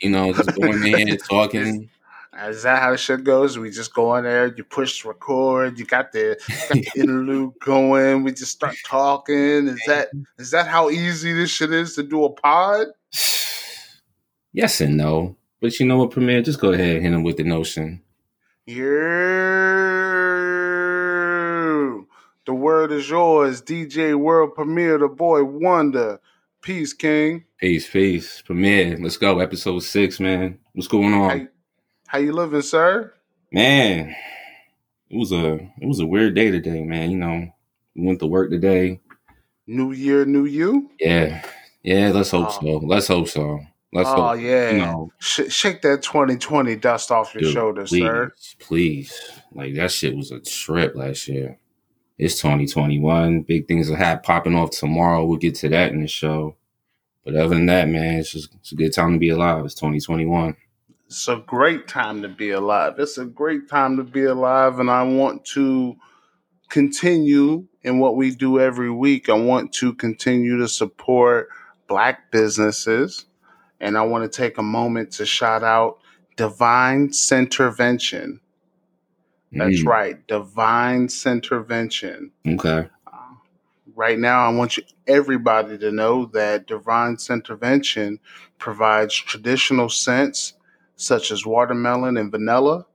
You know, just going in, talking. Is that how shit goes? We just go on there, you push record, you got the interlude going, we just start talking. Is that how easy this shit is to do a pod? Yes and no. But you know what, Premier? Just go ahead and hit him with the notion. Yeah. The word is yours. DJ World Premiere, the boy Wonder. Peace, King. Peace, peace. Premier, let's go. Episode 6, man. What's going on? How you living, sir? Man, it was a weird day today, man. You know, we went to work today. New year, new you? Yeah. Yeah, let's hope so. Oh, yeah. You know, shake that 2020 dust off your shoulders, please, sir. Please. Like, that shit was a trip last year. It's 2021. Big things will have popping off tomorrow. We'll get to that in the show. But other than that, man, it's a good time to be alive. It's 2021. It's a great time to be alive. It's a great time to be alive. And I want to continue in what we do every week. I want to continue to support Black businesses. And I want to take a moment to shout out Divine Scentervention. That's right. Divine Scentervention. Okay. Right now, I want everybody to know that Divine Scentervention provides traditional scents such as watermelon and vanilla,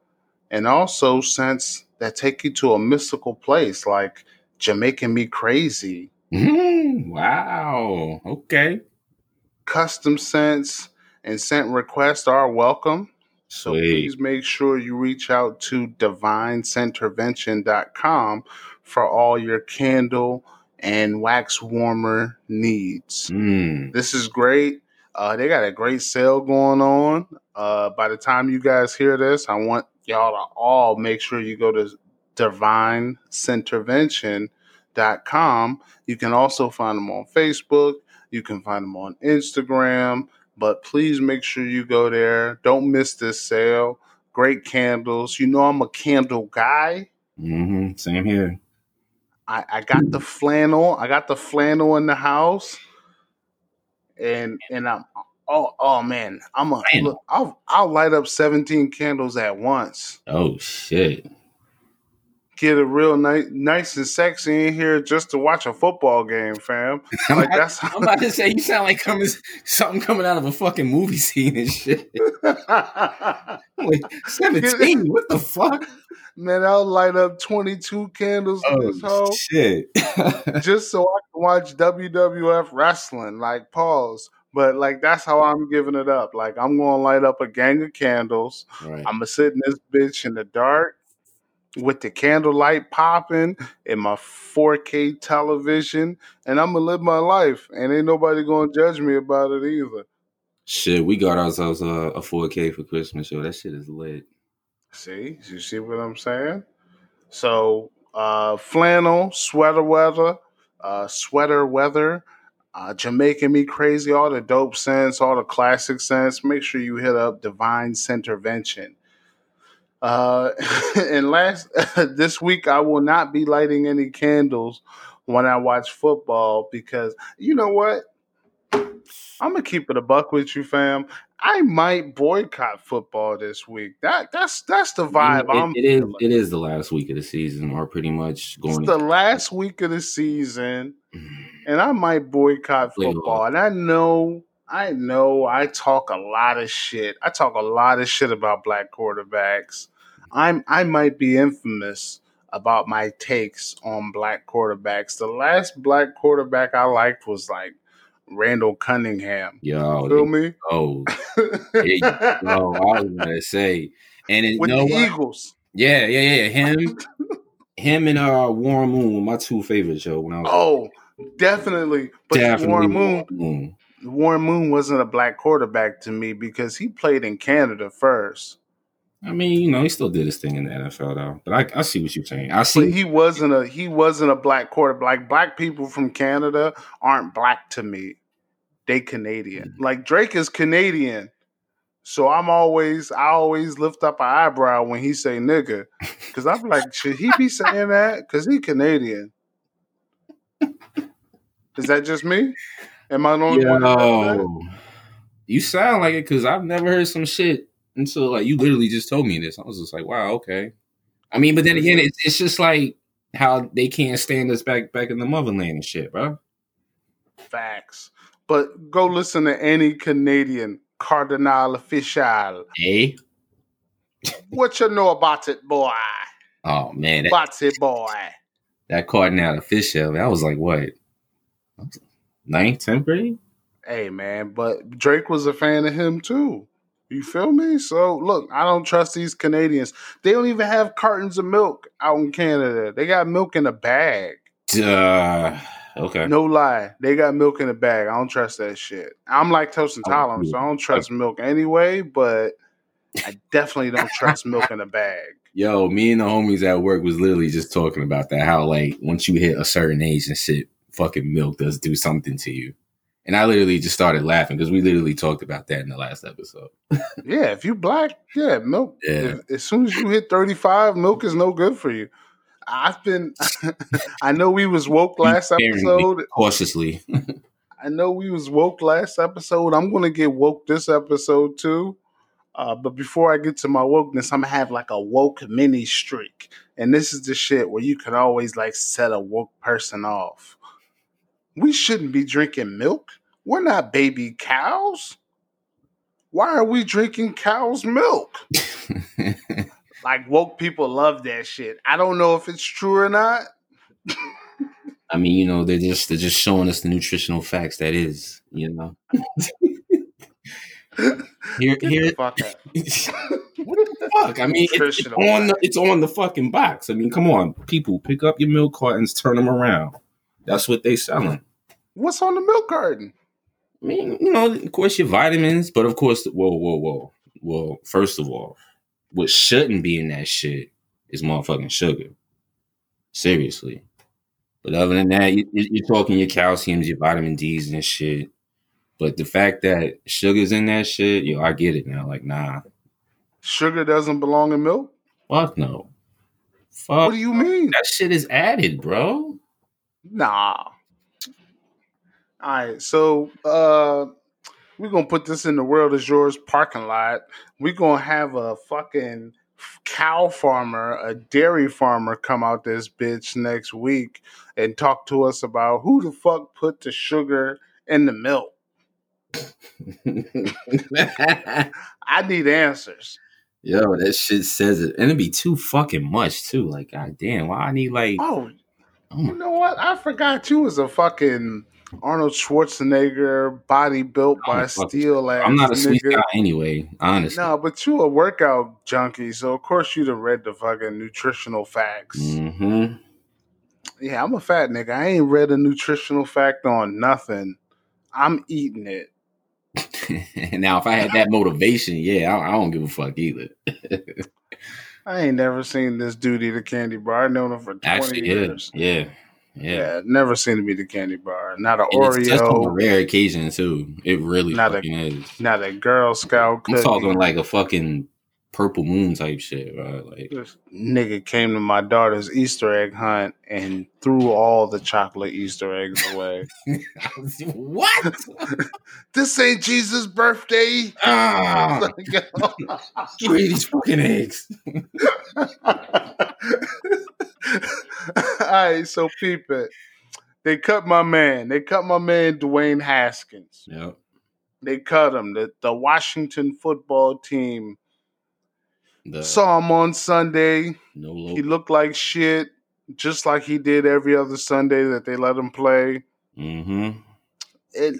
and also scents that take you to a mystical place like Jamaican Me Crazy. Wow. Okay. Custom scents and scent requests are welcome. So please make sure you reach out to DivineScentervention.com for all your candle and wax warmer needs. This is great. They got a great sale going on. By the time you guys hear this, I want y'all to all make sure you go to DivineScentervention.com. You can also find them on Facebook. You can find them on Instagram, but please make sure you go there. Don't miss this sale. Great candles. You know I'm a candle guy. Mm-hmm. Same here. I got the flannel. I got the flannel in the house, and I'm oh man, I'm a look. I'll light up 17 candles at once. Oh shit! Get it real nice and sexy in here just to watch a football game, fam. Like I'm about to say, you sound like something coming out of a fucking movie scene and shit. Like, 17? What the fuck? Man, I'll light up 22 candles in this hole. Shit. Just so I can watch WWF wrestling. Like, pause. But, like, that's how I'm giving it up. Like, I'm going to light up a gang of candles. Right. I'm going to sit in this bitch in the dark, with the candlelight popping in my 4K television, and I'm gonna live my life, and ain't nobody gonna judge me about it either. Shit, we got ourselves a 4K for Christmas, yo. That shit is lit. See, you see what I'm saying? So, flannel, sweater weather, Jamaican Me Crazy, all the dope scents, all the classic scents. Make sure you hit up Divine Scentervention. And last this week, I will not be lighting any candles when I watch football because you know what? I'm gonna keep it a buck with you, fam. I might boycott football this week. That's the vibe. It is the last week of the season, or pretty much going. It's the last week of the season, and I might boycott football. And I know I talk a lot of shit. I talk a lot of shit about Black quarterbacks. I might be infamous about my takes on Black quarterbacks. The last Black quarterback I liked was like Randall Cunningham. Yo, feel me? Oh, yeah, no, I was gonna say, and it, with the Eagles. Yeah, him, and Warren Moon were my two favorites, yo. When I was definitely, but Warren Moon. Warren Moon wasn't a Black quarterback to me because he played in Canada first. I mean, you know, he still did his thing in the NFL though. But I see what you're saying. I see. But he wasn't a Black quarterback. Like, Black people from Canada aren't Black to me. They Canadian. Like, Drake is Canadian. So I always lift up an eyebrow when he say nigga, because I'm like, should he be saying that? Because he Canadian. Is that just me? Am I the only one? You sound like it because I've never heard some shit until like you literally just told me this. I was just like, wow, okay. I mean, but then again, it's just like how they can't stand us back in the motherland and shit, bro. Facts. But go listen to any Canadian, Cardinal Fischel. Hey, what you know about it, boy? Oh man, about it, boy. That Cardinal Fischel, I was like, what? 9th, 10th grade? Hey, man, but Drake was a fan of him, too. You feel me? So, look, I don't trust these Canadians. They don't even have cartons of milk out in Canada. They got milk in a bag. Okay. No lie. They got milk in a bag. I don't trust that shit. I'm lactose intolerant, so I don't trust milk anyway, but I definitely don't trust milk in a bag. Yo, me and the homies at work was literally just talking about that, how, like, once you hit a certain age and shit, fucking milk does do something to you. And I literally just started laughing because we literally talked about that in the last episode. Yeah, if you black, yeah, milk. Yeah. As soon as you hit 35, milk is no good for you. I know we was woke last episode. Cautiously. I know we was woke last episode. I'm going to get woke this episode too. But before I get to my wokeness, I'm going to have like a woke mini streak. And this is the shit where you can always like set a woke person off. We shouldn't be drinking milk. We're not baby cows. Why are we drinking cow's milk? Like, woke people love that shit. I don't know if it's true or not. I mean, you know, they're just showing us the nutritional facts. That is, you know. Here. Fuck up. What the fuck? I mean, it's on the fucking box. I mean, come on, people, pick up your milk cartons, turn them around. That's what they selling. What's on the milk carton? I mean, you know, of course your vitamins, but of course, whoa. Well, first of all, what shouldn't be in that shit is motherfucking sugar. Seriously. But other than that, you're talking your calciums, your vitamin Ds and shit. But the fact that sugar's in that shit, yo, I get it now. Like, nah. Sugar doesn't belong in milk? Fuck no. Fuck. What do you mean? That shit is added, bro. Nah. All right, so we're going to put this in the World Is Yours parking lot. We're going to have a fucking cow farmer, a dairy farmer come out this bitch next week and talk to us about who the fuck put the sugar in the milk. I need answers. Yo, that shit says it. And it'd be too fucking much, too. Like, goddamn, why I need, like... Oh, you know what? I forgot you was a fucking Arnold Schwarzenegger body built by steel ass. I'm not a sweet guy anyway, honestly. No, but you a workout junkie, so of course you'd have read the fucking nutritional facts. Mm-hmm. Yeah, I'm a fat nigga. I ain't read a nutritional fact on nothing. I'm eating it. Now, if I had that motivation, yeah, I don't give a fuck either. I ain't never seen this dude eat a candy bar. I've known him for 20 years. Yeah. Never seen him eat a candy bar. Not an Oreo. It's just on a rare occasion, too. It really is. Not a Girl Scout cookie. I'm talking like a fucking Purple Moon type shit, right? Like, this nigga came to my daughter's Easter egg hunt and threw all the chocolate Easter eggs away. What? This ain't Jesus' birthday. You ate these fucking eggs. Alright, so peep it. They cut my man Dwayne Haskins. Yep. They cut him. The Washington football team saw him on Sunday. No, he looked like shit, just like he did every other Sunday that they let him play. Mm-hmm.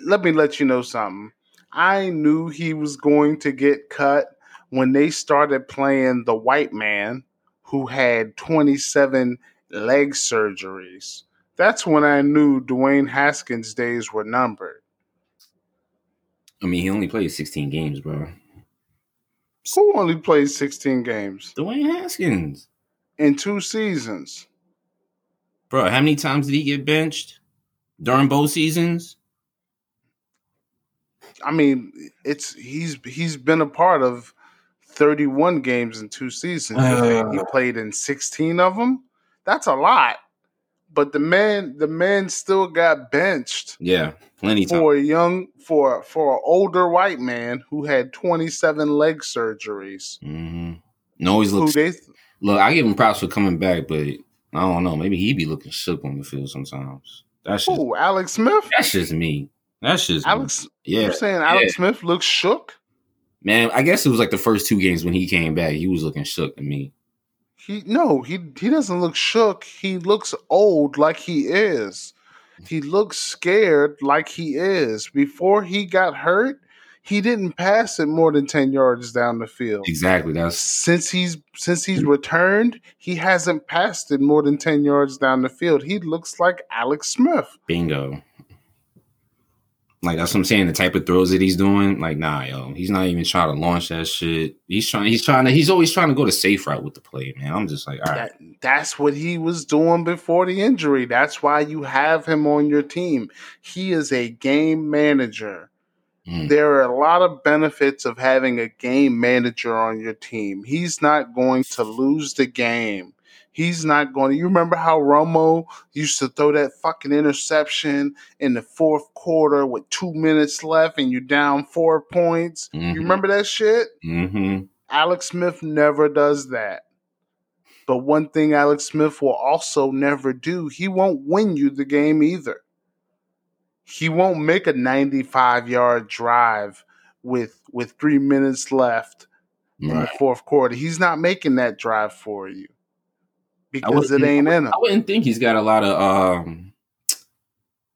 Let me let you know something. I knew he was going to get cut when they started playing the white man who had 27 leg surgeries. That's when I knew Dwayne Haskins' days were numbered. I mean, he only played 16 games, bro. Who only played 16 games? Dwayne Haskins. In 2 seasons. Bro, how many times did he get benched? During both seasons? I mean, he's been a part of 31 games in 2 seasons. He played in 16 of them? That's a lot. But the man still got benched. Yeah, plenty time. For an older white man who had 27 leg surgeries. Mm-hmm. No, he's looking. Look, I give him props for coming back, but I don't know. Maybe he be looking shook on the field sometimes. That's just, ooh, Alex Smith. That's just me. That's just Alex. Me. Yeah, you're saying Alex Smith looks shook. Man, I guess it was like the first two games when he came back. He was looking shook to me. He doesn't look shook. He looks old like he is. He looks scared like he is. Before he got hurt, he didn't pass it more than 10 yards down the field. Exactly. Since he's returned, he hasn't passed it more than 10 yards down the field. He looks like Alex Smith. Bingo. Like, that's what I'm saying. The type of throws that he's doing, like, nah, yo, he's not even trying to launch that shit. He's always trying to go the safe route with the play, man. I'm just like, all right. That's what he was doing before the injury. That's why you have him on your team. He is a game manager. Mm. There are a lot of benefits of having a game manager on your team. He's not going to lose the game. He's not going to. You remember how Romo used to throw that fucking interception in the fourth quarter with 2 minutes left and you're down 4 points? Mm-hmm. You remember that shit? Mm-hmm. Alex Smith never does that. But one thing Alex Smith will also never do, he won't win you the game either. He won't make a 95-yard drive with 3 minutes left in the fourth quarter. He's not making that drive for you. Because it ain't in him. I wouldn't think he's got a lot of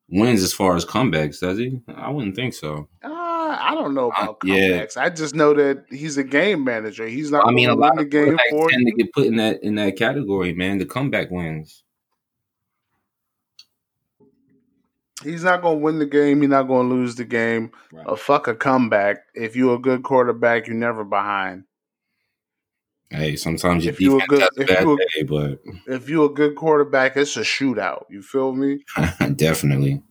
wins as far as comebacks, does he? I wouldn't think so. I don't know about comebacks. Yeah. I just know that he's a game manager. He's not. I mean, a lot of game for tend to get put in that category, man. The comeback wins. He's not going to win the game. He's not going to lose the game. Right. Fuck a comeback. If you're a good quarterback, you're never behind. Hey, sometimes your defense has a bad day, but if you're a good quarterback, it's a shootout. You feel me? Definitely.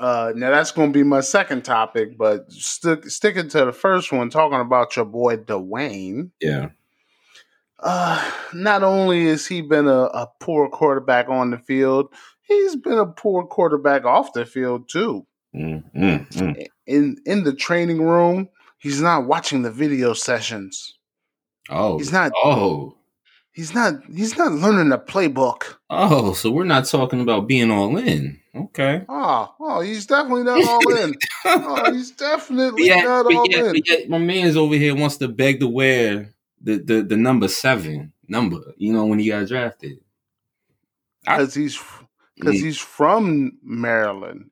Now that's going to be my second topic, but sticking to the first one, talking about your boy Dwayne. Yeah. Not only has he been a poor quarterback on the field, he's been a poor quarterback off the field too. In the training room, he's not watching the video sessions. Oh, he's not. Oh, he's not learning the playbook. Oh, so we're not talking about being all in. Okay. Oh, he's definitely not all in. He's definitely not all in. But yet my man's over here wants to beg to wear the number 7 number. You know, when he got drafted, because he's from Maryland.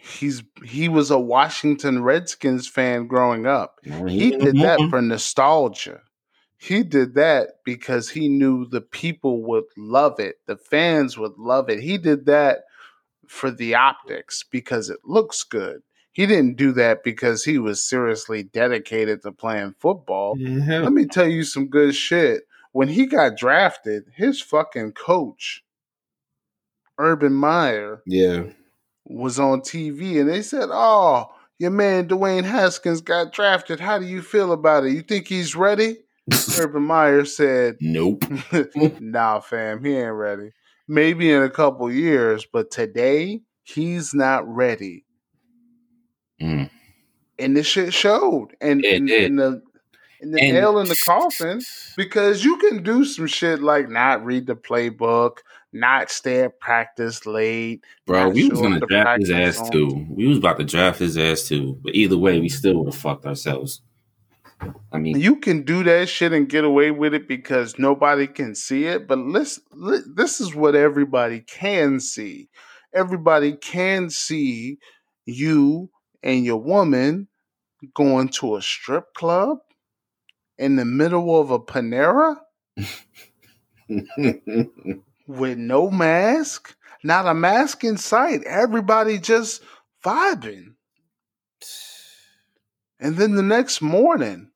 He was a Washington Redskins fan growing up. He did that for nostalgia. He did that because he knew the people would love it. The fans would love it. He did that for the optics because it looks good. He didn't do that because he was seriously dedicated to playing football. Mm-hmm. Let me tell you some good shit. When he got drafted, his fucking coach, Urban Meyer, was on TV and they said, "Oh, your man Dwayne Haskins got drafted. How do you feel about it? You think he's ready?" Urban Meyer said, "Nope. Nah, fam, he ain't ready. Maybe in a couple years, but today he's not ready." Mm. And this shit showed. And the nail in the coffin, because you can do some shit like not read the playbook, not stay at practice late. Bro, we was going to draft his ass too. We was about to draft his ass too. But either way, we still would have fucked ourselves. I mean, you can do that shit and get away with it because nobody can see it. But listen, this is what everybody can see. Everybody can see you and your woman going to a strip club in the middle of a Panera with no mask, not a mask in sight. Everybody just vibing. And then the next morning,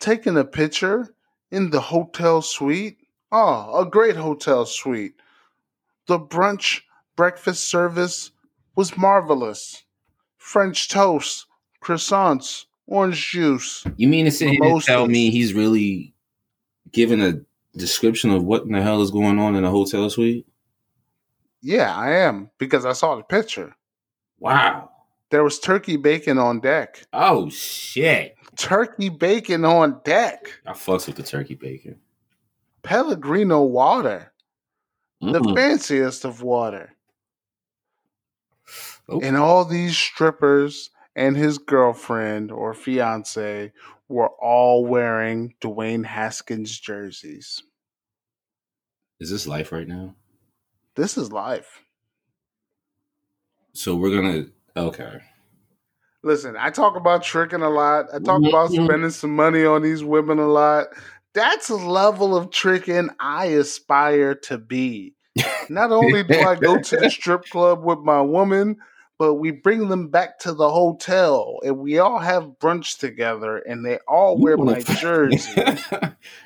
taking a picture in the hotel suite. Oh, a great hotel suite. The breakfast service was marvelous. French toast, croissants, orange juice. You mean to sit here and tell me he's really giving a description of what in the hell is going on in a hotel suite? Yeah, I am, because I saw the picture. Wow. There was turkey bacon on deck. Oh, shit. Turkey bacon on deck. I fucks with the turkey bacon. Pellegrino water. Mm-mm. The fanciest of water. Oh. And all these strippers and his girlfriend or fiance were all wearing Dwayne Haskins jerseys. Is this life right now? This is life. So we're going to... Okay. Listen, I talk about tricking a lot. I talk about spending some money on these women a lot. That's a level of tricking I aspire to be. Not only do I go to the strip club with my woman, but we bring them back to the hotel and we all have brunch together and they all wear my jersey.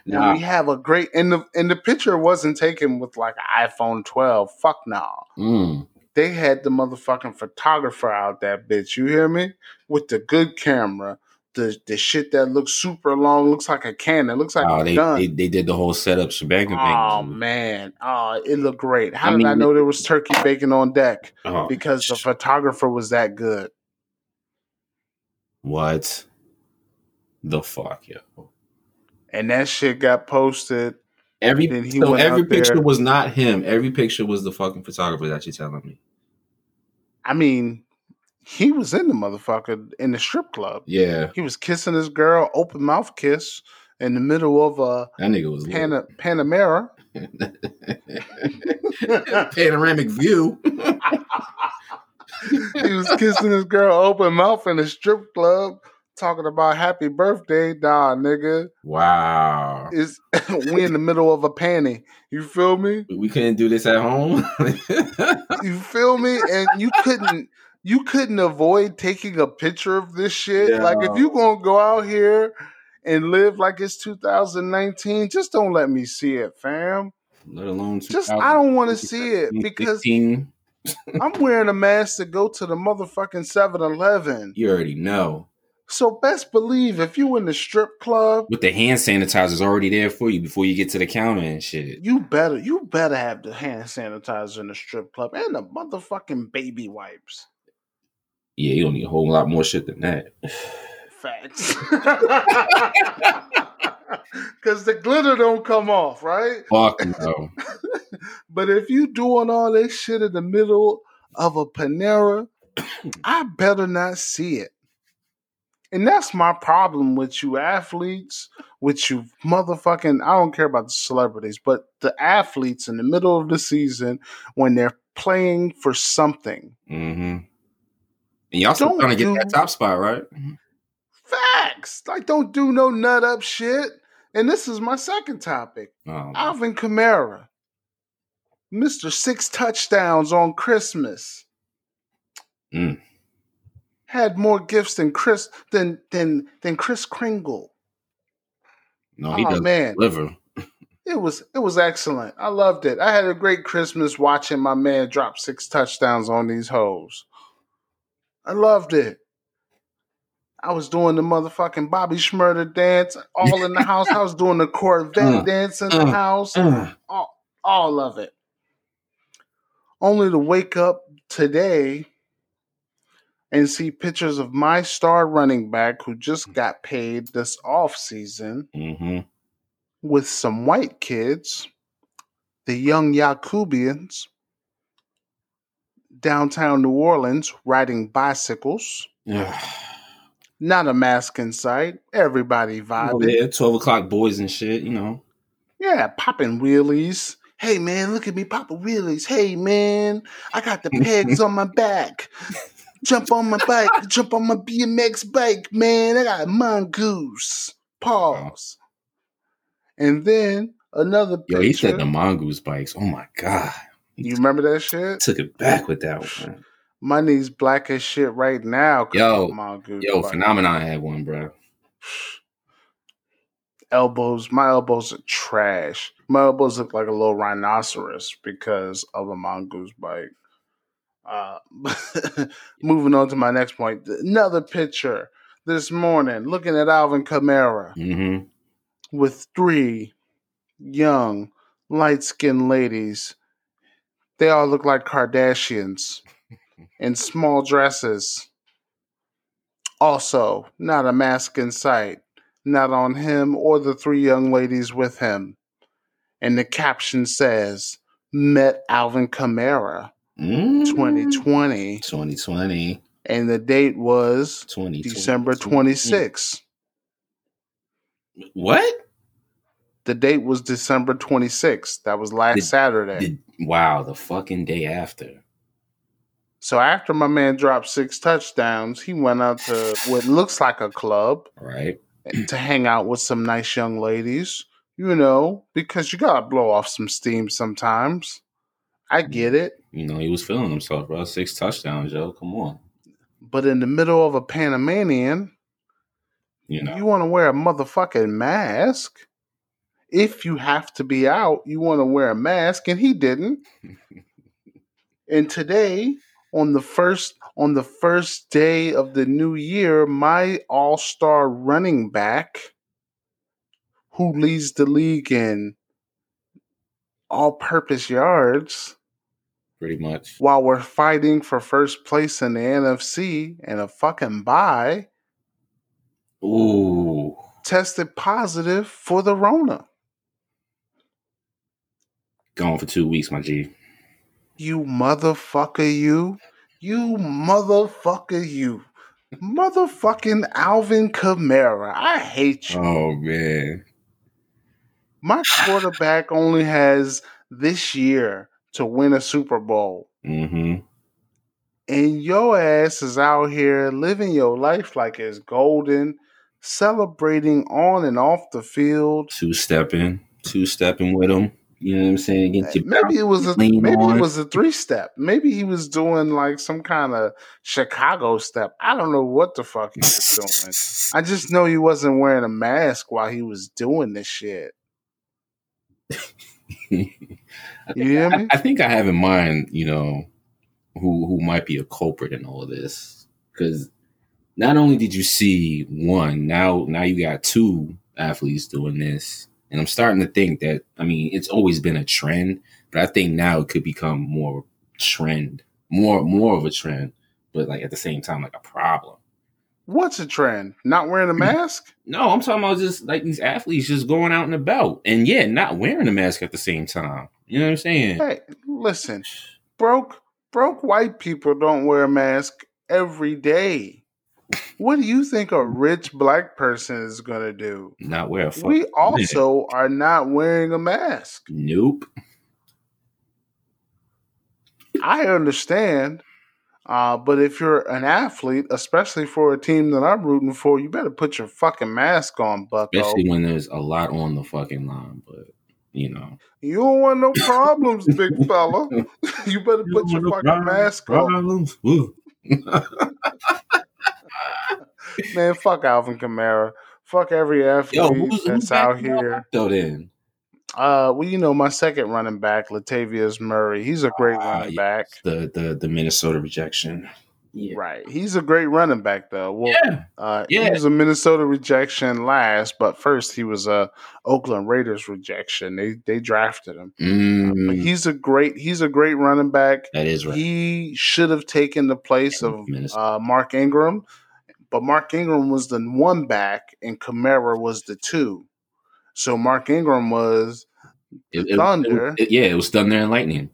Nah. We have a great... And the picture wasn't taken with like an iPhone 12. Fuck no. Mm. They had the motherfucking photographer out that bitch, you hear me? With the good camera, the shit that looks super long, looks like a cannon, looks like a gun. They did the whole setup shebang. Oh, man. Oh, it looked great. How did I know there was turkey bacon on deck? Oh, because the photographer was that good. What the fuck, yo? And that shit got posted. Every picture was not him. Every picture was the fucking photographer that you're telling me. I mean, he was in the motherfucker in the strip club. Yeah. He was kissing his girl, open mouth kiss, in the middle of that nigga was Panamera. Panoramic view. He was kissing his girl, open mouth in the strip club. Talking about happy birthday, nah, nigga. Wow, is we in the middle of a panty? You feel me? We couldn't do this at home. You feel me? And you couldn't avoid taking a picture of this shit. Yeah. Like if you gonna go out here and live like it's 2019, just don't let me see it, fam. Let alone just I don't want to see it because. 15. I'm wearing a mask to go to the motherfucking 7-Eleven. You already know. So best believe if you in the strip club with the hand sanitizer's already there for you before you get to the counter and shit. You better have the hand sanitizer in the strip club and the motherfucking baby wipes. Yeah, you don't need a whole lot more shit than that. Facts. Cause the glitter don't come off, right? Fuck no. But if you doing all this shit in the middle of a Panera, I better not see it. And that's my problem with you athletes, with you motherfucking, I don't care about the celebrities, but the athletes in the middle of the season when they're playing for something. Mm-hmm. And y'all still trying to get that top spot, right? Facts. Like, don't do no nut up shit. And this is my second topic. Oh. Alvin Kamara. Mr. 6 touchdowns on Christmas. Mm. Had more gifts than Chris Kringle. No, he doesn't deliver. It was excellent. I loved it. I had a great Christmas watching my man drop 6 touchdowns on these hoes. I loved it. I was doing the motherfucking Bobby Schmurder dance all in the house. I was doing the Corvette dance in the house. All of it. Only to wake up today and see pictures of my star running back who just got paid this offseason with some white kids, the young Yacubians, downtown New Orleans riding bicycles. Not a mask in sight. Everybody vibing. Yeah, 12 o'clock boys and shit, you know. Yeah, popping wheelies. Hey, man, look at me popping wheelies. Hey, man, I got the pegs on my back. Jump on my bike. Jump on my BMX bike, man. I got a mongoose. Pause. And then another picture. Yo, he said the mongoose bikes. Oh, my God. You remember that shit? Took it back with that one. Money's black as shit right now. Yo, Phenomenon had one, bro. Elbows. My elbows are trash. My elbows look like a little rhinoceros because of a mongoose bike. Moving on to my next point. Another picture this morning, looking at Alvin Kamara with 3 young, light-skinned ladies They all look like Kardashians in small dresses. Also, not a mask in sight, not on him or the three young ladies with him. And the caption says, met Alvin Kamara, 2020. And the date was December 26th. What? The date was December 26th. That was last Saturday. Wow, the fucking day after. So after my man dropped 6 touchdowns, he went out to what looks like a club, right? To hang out with some nice young ladies, you know, because you gotta blow off some steam sometimes. I get it. You know, he was feeling himself, bro. 6 touchdowns, yo. Come on. But in the middle of a Panamanian, you know, you want to wear a motherfucking mask. If you have to be out, you want to wear a mask, and he didn't. And today, on the first day of the new year, my all-star running back, who leads the league in all-purpose yards, pretty much, while we're fighting for first place in the NFC and a fucking bye, tested positive for the Rona. Gone for 2 weeks, my G. You motherfucker, you. Motherfucking Alvin Kamara. I hate you. Oh, man. My quarterback only has this year to win a Super Bowl. Mm-hmm. And your ass is out here living your life like it's golden, celebrating on and off the field. Two-stepping with him. You know what I'm saying? Maybe it was a 3-step. Maybe he was doing like some kind of Chicago step. I don't know what the fuck he was doing. I just know he wasn't wearing a mask while he was doing this shit. I think I have in mind, you know, who might be a culprit in all of this. Because not only did you see one, now you got 2 athletes doing this. And I'm starting to think that, I mean, it's always been a trend, but I think now it could become more of a trend, but like at the same time, like a problem. What's a trend? Not wearing a mask? No, I'm talking about just like these athletes just going out and about and not wearing a mask at the same time. You know what I'm saying? Hey, listen, broke white people don't wear a mask every day. What do you think a rich black person is going to do? Not wear a fucking mask. We also are not wearing a mask. Nope. I understand. But if you're an athlete, especially for a team that I'm rooting for, you better put your fucking mask on, bucko. Especially when there's a lot on the fucking line, but you know. You don't want no problems, big fella. You better put your fucking mask on. Man, fuck Alvin Kamara. Fuck every athlete who's out here. Though then, my second running back, Latavius Murray. He's a great running back. The Minnesota rejection. Yeah. Right. He's a great running back, though. Well, He was a Minnesota rejection last, but first he was a Oakland Raiders rejection. They drafted him. But he's a great running back. That is right. He should have taken the place of Mark Ingram. But Mark Ingram was the 1 back and Kamara was the 2. So Mark Ingram was thunder. It was thunder and lightning.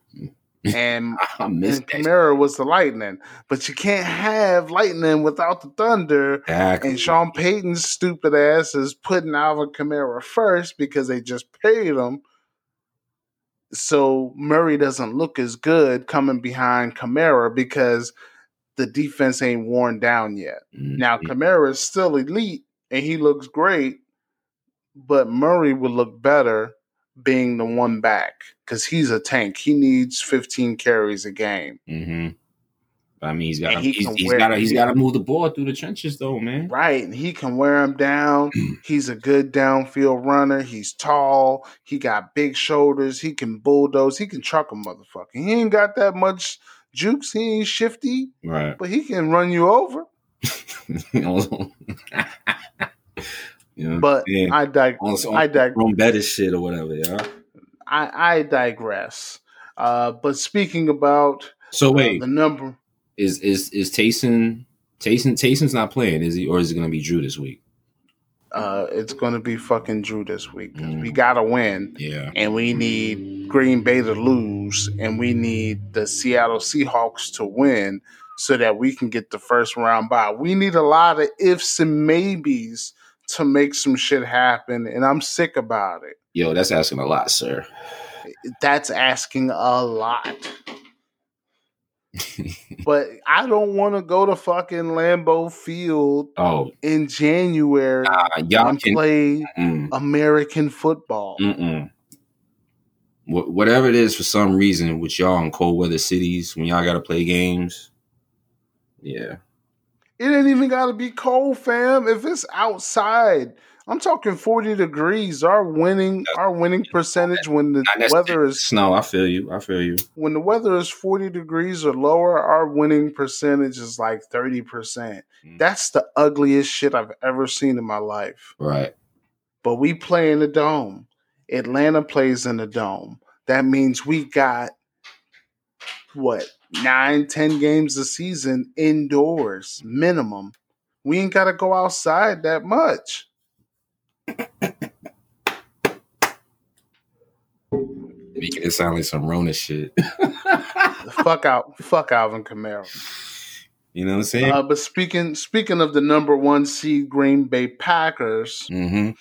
And Kamara was the lightning. But you can't have lightning without the thunder. Exactly. And Sean Payton's stupid ass is putting Alvin Kamara first because they just paid him. So Murray doesn't look as good coming behind Kamara because the defense ain't worn down yet. Mm-hmm. Now, Kamara is still elite, and he looks great, but Murray will look better being the 1 back because he's a tank. He needs 15 carries a game. Mm-hmm. I mean, he's got to move the ball through the trenches, though, man. Right, and he can wear him down. He's a good downfield runner. He's tall. He got big shoulders. He can bulldoze. He can truck a motherfucker. He ain't got that much – jukes, he ain't shifty, right? But he can run you over. I digress. I digress. I digress. But speaking about the number is Taysom's not playing, is he, or is it going to be Drew this week? It's going to be fucking Drew this week. We got to win, and we need Green Bay to lose, and we need the Seattle Seahawks to win so that we can get the first round bye. We need a lot of ifs and maybes to make some shit happen, and I'm sick about it. Yo, that's asking a lot, sir. That's asking a lot. But I don't want to go to fucking Lambeau Field in January and play American football. Whatever it is, for some reason, with y'all in cold weather cities, when y'all got to play games, it ain't even got to be cold, fam. If it's outside, I'm talking 40 degrees. Our winning percentage when the weather is snow. I feel you. When the weather is 40 degrees or lower, our winning percentage is like 30%. That's the ugliest shit I've ever seen in my life. Right. But we play in the dome. Atlanta plays in the dome. That means we got 9-10 games a season indoors minimum. We ain't got to go outside that much. Making it sound like some Rona shit. Fuck Alvin Kamara. You know what I'm saying? But speaking of the number one seed Green Bay Packers, I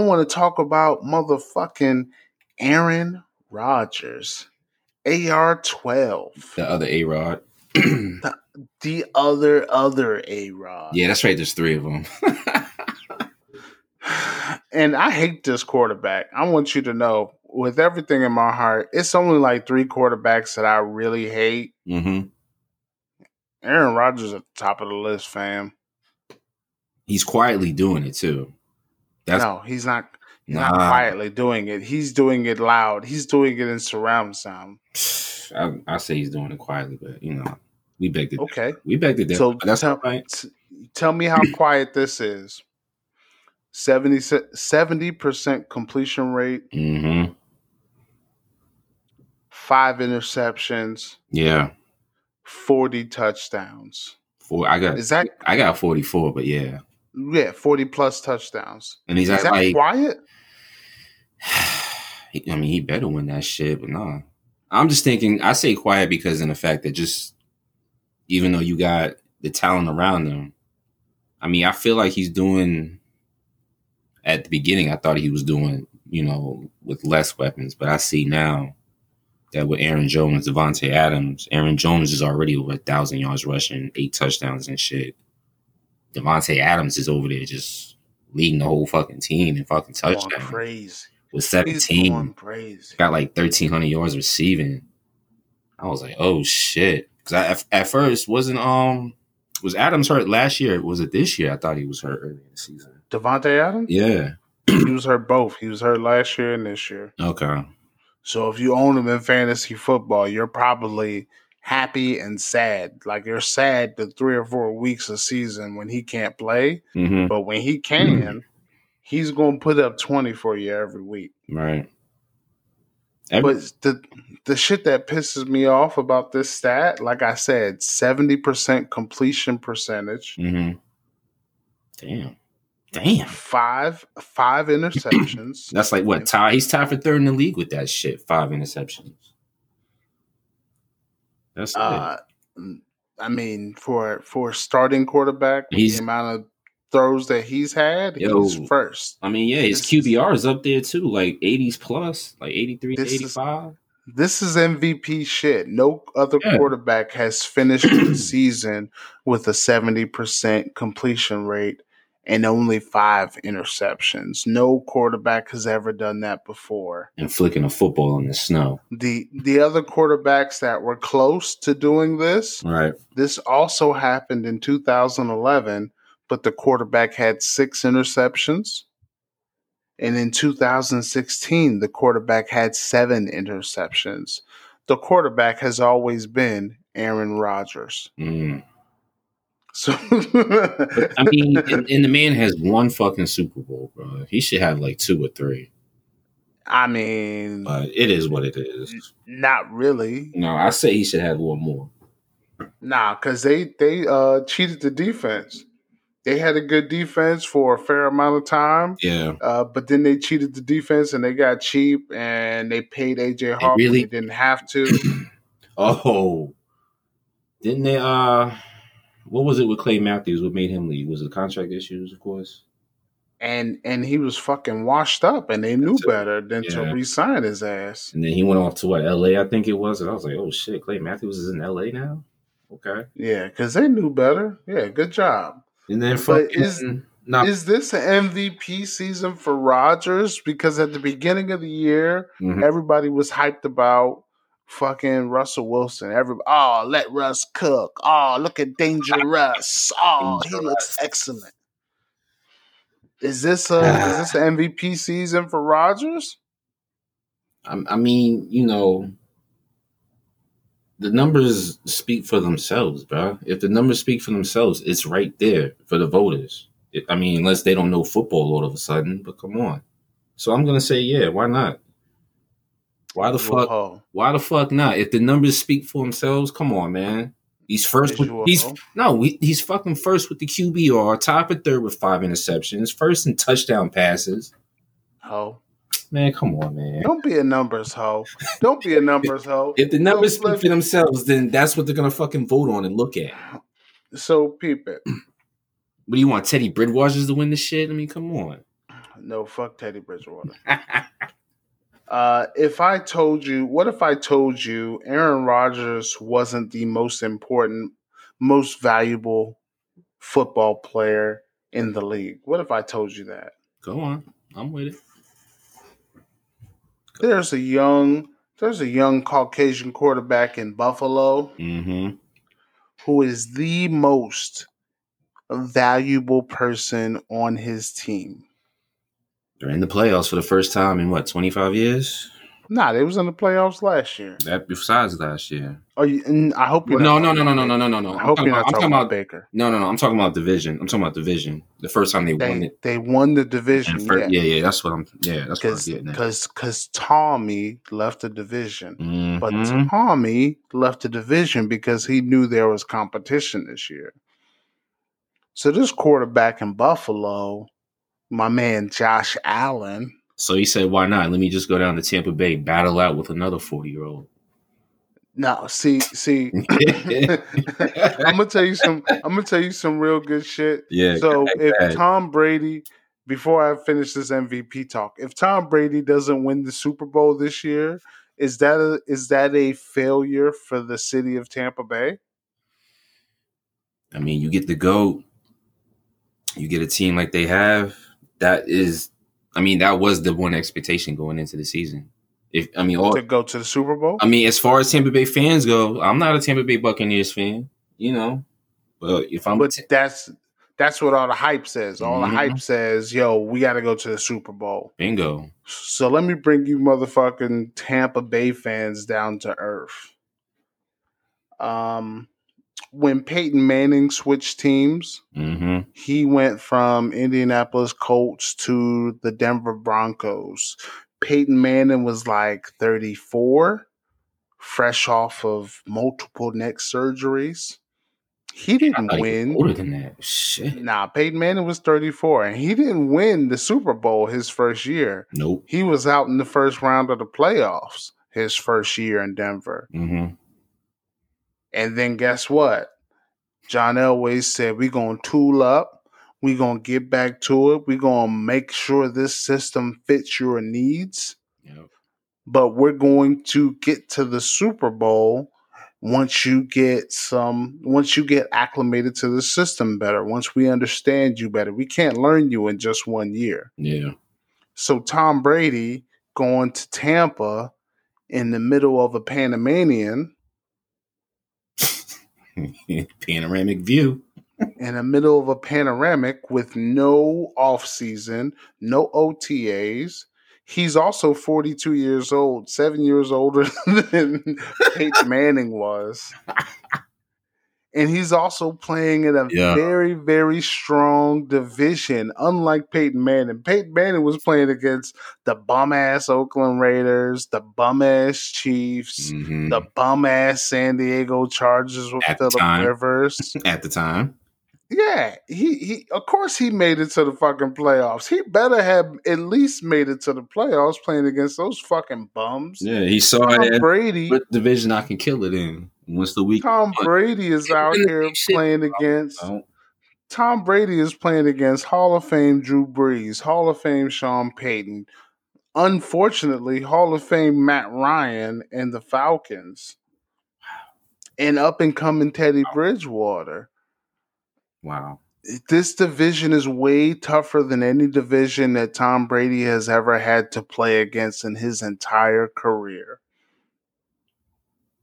want to talk about motherfucking Aaron Rodgers, AR12, the other A-Rod, the other A-Rod. Yeah, that's right. There's three of them. And I hate this quarterback. I want you to know, with everything in my heart, it's only like three quarterbacks that I really hate. Aaron Rodgers at the top of the list, fam. He's quietly doing it, too. No, he's not. He's not quietly doing it. He's doing it loud. He's doing it in surround sound. I say he's doing it quietly, but, you know, we begged it. We begged it. So that's right. Tell me how quiet this is. 70% completion rate, 5 interceptions, 40 touchdowns. I got 44, but 40 plus touchdowns. And he's like quiet. I mean, he better win that shit, but nah. I'm just thinking. I say quiet because in the fact that just even though you got the talent around him, I mean, I feel like he's doing. At the beginning, I thought he was doing, you know, with less weapons. But I see now that with Aaron Jones, Davante Adams, Aaron Jones is already over 1,000 yards rushing, 8 touchdowns and shit. Davante Adams is over there just leading the whole fucking team in fucking touchdowns. Crazy. With 17. Crazy. Got like 1,300 yards receiving. I was like, oh, shit. Because at first, was Adams hurt last year? Was it this year? I thought he was hurt early in the season. Davante Adams? Yeah. He was hurt both. He was hurt last year and this year. Okay. So if you own him in fantasy football, you're probably happy and sad. Like, you're sad the 3 or 4 weeks a season when he can't play. But when he can, he's going to put up 20 for you every week. Right. But the shit that pisses me off about this stat, like I said, 70% completion percentage. Damn. Five interceptions. That's like what? He's tied for third in the league with that shit. 5 interceptions. That's it. I mean, for a starting quarterback, the amount of throws that he's had, he's first. I mean, his QBR is up there too, like 80s plus, like 83 to 85. This is MVP shit. No other quarterback has finished the season with a 70% completion rate. And only 5 interceptions. No quarterback has ever done that before. And flicking a football in the snow. The other quarterbacks that were close to doing this, this also happened in 2011, but the quarterback had 6 interceptions. And in 2016, the quarterback had 7 interceptions. The quarterback has always been Aaron Rodgers. So, I mean, and the man has 1 fucking Super Bowl, bro. He should have like 2 or 3. I mean, it is what it is. Not really. No, I say he should have one more. Nah, because they cheated the defense. They had a good defense for a fair amount of time. Yeah. But then they cheated the defense and they got cheap and they paid AJ Hawk really? When they didn't have to. Oh. Didn't they what was it with Clay Matthews? What made him leave? Was it contract issues, of course? And he was fucking washed up and they knew better than to re-sign his ass. And then he went off to what, LA, I think it was, and I was like, oh shit, Clay Matthews is in LA now? Okay. Yeah, because they knew better. Yeah, good job. And then is this an MVP season for Rodgers? Because at the beginning of the year, everybody was hyped about fucking Russell Wilson. Let Russ cook. Oh, look at Dangerous. Oh, he looks excellent. Is this an MVP season for Rodgers? I mean, you know, the numbers speak for themselves, bro. If the numbers speak for themselves, it's right there for the voters. I mean, unless they don't know football all of a sudden, but come on. So I'm going to say, yeah, why not? Why the fuck not? If the numbers speak for themselves, come on, man. He's first. He's fucking first with the QBR, top and third with 5 interceptions, first in touchdown passes. Oh. Man, come on, man. Don't be a numbers hoe. Don't be a numbers hoe. If the numbers speak for themselves, then that's what they're going to fucking vote on and look at. So, peep it. What do you want, Teddy Bridgewater to win this shit? I mean, come on. No, fuck Teddy Bridgewater. What if I told you Aaron Rodgers wasn't the most important, most valuable football player in the league? What if I told you that? Go on. I'm with it. There's a young Caucasian quarterback in Buffalo who is the most valuable person on his team. They're in the playoffs for the first time in, 25 years? Nah, they was in the playoffs last year. Besides last year. I hope you're not. No. I'm talking about Baker. No. I'm talking about division. The first time they won it. They won the division. Yeah. That's what I'm getting at. Because Tommy left the division. Mm-hmm. But Tommy left the division because he knew there was competition this year. So this quarterback in Buffalo, my man Josh Allen. So he said, why not? Let me just go down to Tampa Bay, battle out with another 40-year-old. No, see, I'm gonna tell you some real good shit. Yeah. So if Tom Brady, before I finish this MVP talk, if Tom Brady doesn't win the Super Bowl this year, is that a failure for the city of Tampa Bay? I mean, you get the GOAT, you get a team like they have. That was the one expectation going into the season. To go to the Super Bowl? I mean, as far as Tampa Bay fans go, I'm not a Tampa Bay Buccaneers fan, you know. That's what all the hype says. All the hype says, yo, we got to go to the Super Bowl. Bingo. So let me bring you motherfucking Tampa Bay fans down to earth. When Peyton Manning switched teams, he went from Indianapolis Colts to the Denver Broncos. Peyton Manning was like 34, fresh off of multiple neck surgeries. He didn't win. Older than that. Shit. Nah, Peyton Manning was 34, and he didn't win the Super Bowl his first year. Nope. He was out in the first round of the playoffs his first year in Denver. Mm-hmm. And then guess what? John Elway said, we're going to tool up. We're going to get back to it. We're going to make sure this system fits your needs. Yep. But we're going to get to the Super Bowl once you get acclimated to the system better, once we understand you better. We can't learn you in just one year. Yeah. So Tom Brady going to Tampa in the middle of a Panamanian. Panoramic view. In the middle of a panoramic with no offseason, no OTAs. He's also 42 years old, 7 years older than Peyton Manning was. And he's also playing in a very, very strong division, unlike Peyton Manning. Peyton Manning was playing against the bum-ass Oakland Raiders, the bum-ass Chiefs, the bum-ass San Diego Chargers with Philip Rivers. At the time. Yeah. He of course he made it to the fucking playoffs. He better have at least made it to the playoffs playing against those fucking bums. Yeah, he saw Tom Brady. What division I can kill it in. Once the week, Tom Brady is out here playing against Tom Brady is playing against Hall of Fame Drew Brees, Hall of Fame Sean Payton, unfortunately Hall of Fame Matt Ryan and the Falcons, and up and coming Teddy Bridgewater. Wow, this division is way tougher than any division that Tom Brady has ever had to play against in his entire career.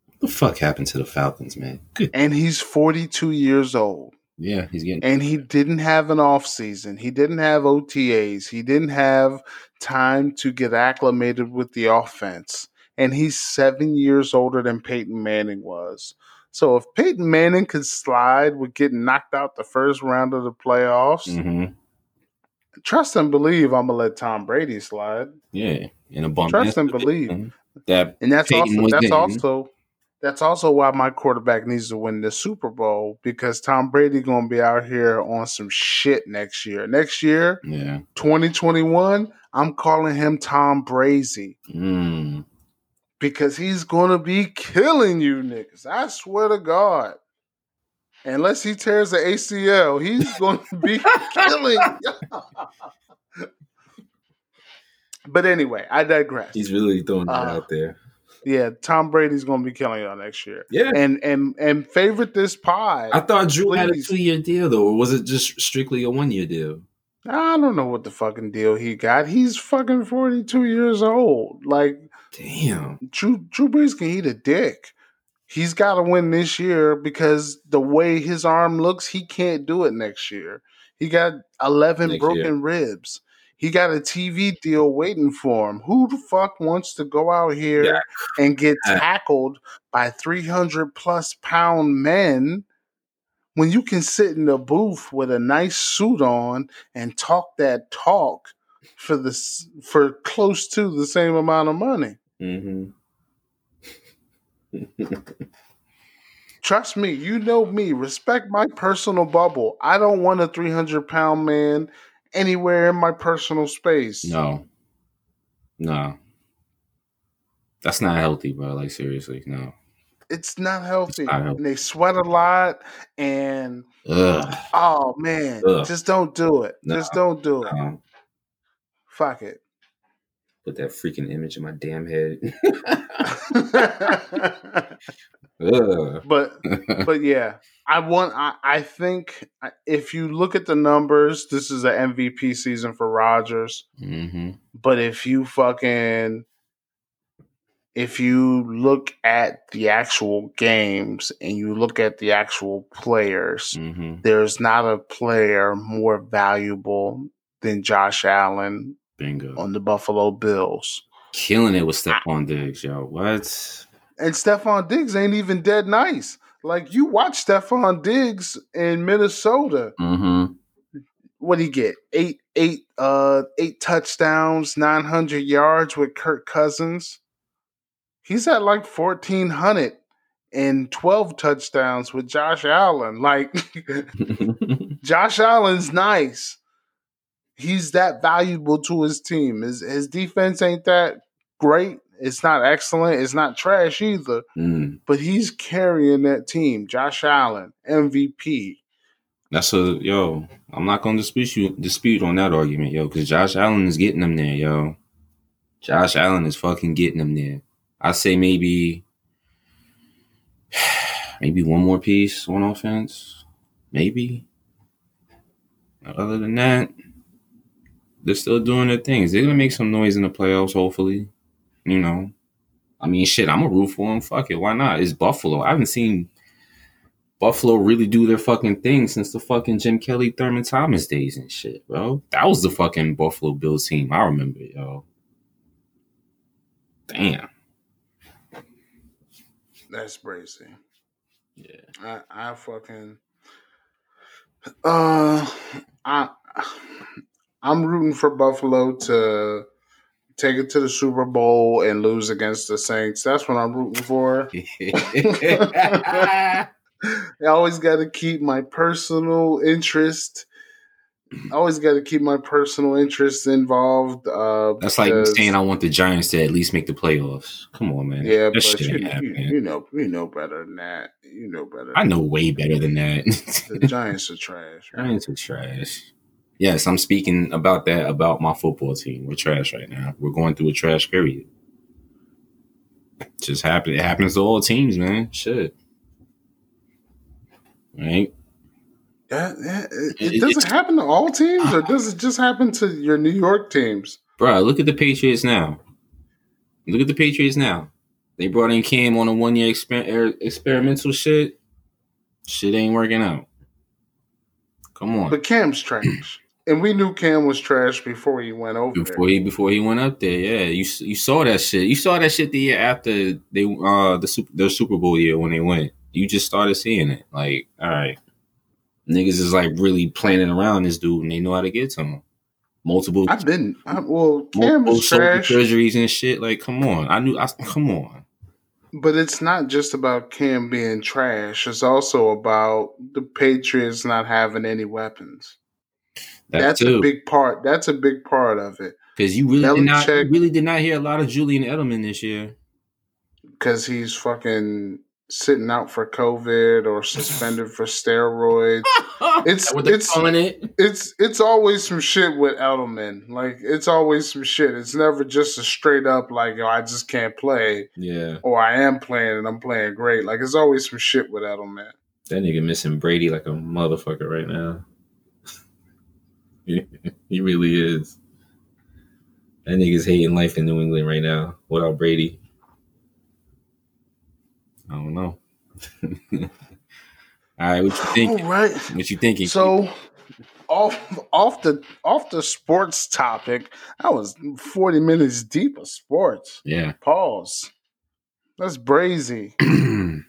What the fuck happened to the Falcons, man? Good. And he's 42 years old. Yeah, he's getting... And he didn't have an offseason. He didn't have OTAs. He didn't have time to get acclimated with the offense. And he's 7 years older than Peyton Manning was. So if Peyton Manning could slide with getting knocked out the first round of the playoffs, trust and believe I'm going to let Tom Brady slide. Yeah, in a bump. Trust and believe. That and that's also why my quarterback needs to win the Super Bowl, because Tom Brady going to be out here on some shit next year. Next year, 2021, I'm calling him Tom Brazy because he's going to be killing you niggas. I swear to God. Unless he tears the ACL, he's going to be killing you. But anyway, I digress. He's really throwing that out there. Yeah, Tom Brady's going to be killing y'all next year. Yeah. And favorite this pod. I thought Drew had a 2-year deal, though. Or was it just strictly a 1-year deal? I don't know what the fucking deal he got. He's fucking 42 years old. Like, damn. Drew Brees can eat a dick. He's got to win this year because the way his arm looks, he can't do it next year. He got 11 broken ribs. He got a TV deal waiting for him. Who the fuck wants to go out here and get tackled by 300-plus-pound men when you can sit in the booth with a nice suit on and talk that talk for close to the same amount of money? Trust me. You know me. Respect my personal bubble. I don't want a 300-pound man anywhere in my personal space. No. That's not healthy, bro. Like, seriously, no. It's not healthy. And they sweat a lot and oh, man. Just don't do it. Just don't do it. Fuck it. Put that freaking image in my damn head. But yeah, I think if you look at the numbers, this is an MVP season for Rodgers. But if you look at the actual games and you look at the actual players, there's not a player more valuable than Josh Allen. Bingo. On the Buffalo Bills. Killing it with Stefon Diggs, yo. What? And Stefon Diggs ain't even dead nice. Like, you watch Stefon Diggs in Minnesota. What did he get? Eight touchdowns, 900 yards with Kirk Cousins. He's at like 1,400 and 12 touchdowns with Josh Allen. Like, Josh Allen's nice. He's that valuable to his team. His defense ain't that great. It's not excellent. It's not trash either. But he's carrying that team. Josh Allen, MVP. I'm not gonna dispute on that argument, yo, because Josh Allen is getting them there, yo. Josh Allen is fucking getting them there. I say maybe one more piece on offense. Maybe. Other than that, they're still doing their things. They're going to make some noise in the playoffs, hopefully. You know? I mean, shit, I'm going to root for them. Fuck it. Why not? It's Buffalo. I haven't seen Buffalo really do their fucking thing since the fucking Jim Kelly, Thurman Thomas days and shit, bro. That was the fucking Buffalo Bills team. I remember it, yo. Damn. That's crazy. Yeah. I'm rooting for Buffalo to take it to the Super Bowl and lose against the Saints. That's what I'm rooting for. I always got to keep my personal interest. Involved. That's like saying I want the Giants to at least make the playoffs. Come on, man. Yeah, that but you know better than that. I know way better than that. The Giants are trash. Right? Giants are trash. Yes, I'm speaking about that, about my football team. We're trash right now. We're going through a trash period. Just happen. It happens to all teams, man. Shit. Right? It doesn't happen to all teams, or does it just happen to your New York teams? Bro, look at the Patriots now. They brought in Cam on a one-year experimental shit. Shit ain't working out. Come on. But Cam's trash. And we knew Cam was trash before he went over before he went up there, yeah. You saw that shit. You saw that shit the year after they their Super Bowl year when they went. You just started seeing it. Like, all right, niggas is like really planning around this dude, and they know how to get to him. Cam was trash. Treasuries and shit. Like, come on. Come on. But it's not just about Cam being trash. It's also about the Patriots not having any weapons. That's a big part of it. Because you really did not hear a lot of Julian Edelman this year. Because he's fucking sitting out for COVID or suspended for steroids. It's always some shit with Edelman. Like, it's always some shit. It's never just a straight up like, oh, I just can't play. Yeah. Or I am playing and I'm playing great. Like, it's always some shit with Edelman. That nigga missing Brady like a motherfucker right now. He really is. That nigga's hating life in New England right now without Brady. I don't know. All right, what you thinking? All right. What you thinking? So, off the sports topic, I was 40 minutes deep of sports. Yeah. Pause. That's brazy. I mean,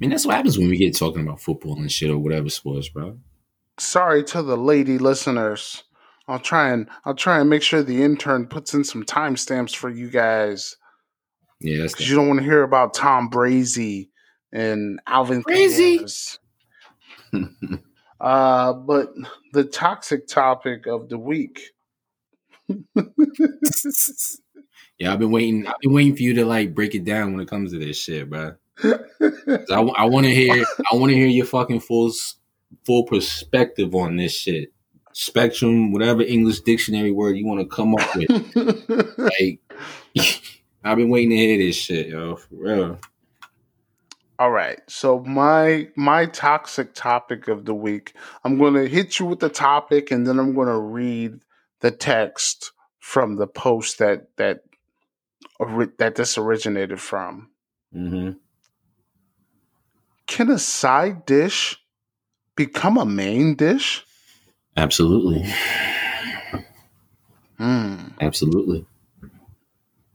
that's what happens when we get talking about football and shit or whatever sports, bro. Sorry to the lady listeners. I'll try and make sure the intern puts in some timestamps for you guys. Yeah, because you don't want to hear about Tom Brady and Alvin Kamara. But the toxic topic of the week. Yeah, I've been waiting for you to like break it down when it comes to this shit, bro. I want to hear. I want to hear your fucking full perspective on this shit. Spectrum, whatever English dictionary word you want to come up with, like. I've been waiting to hear this shit, yo, for real. All right, so my toxic topic of the week, I'm going to hit you with the topic, and then I'm going to read the text from the post that this originated from. Mm-hmm. Can a side dish become a main dish? Absolutely. Absolutely.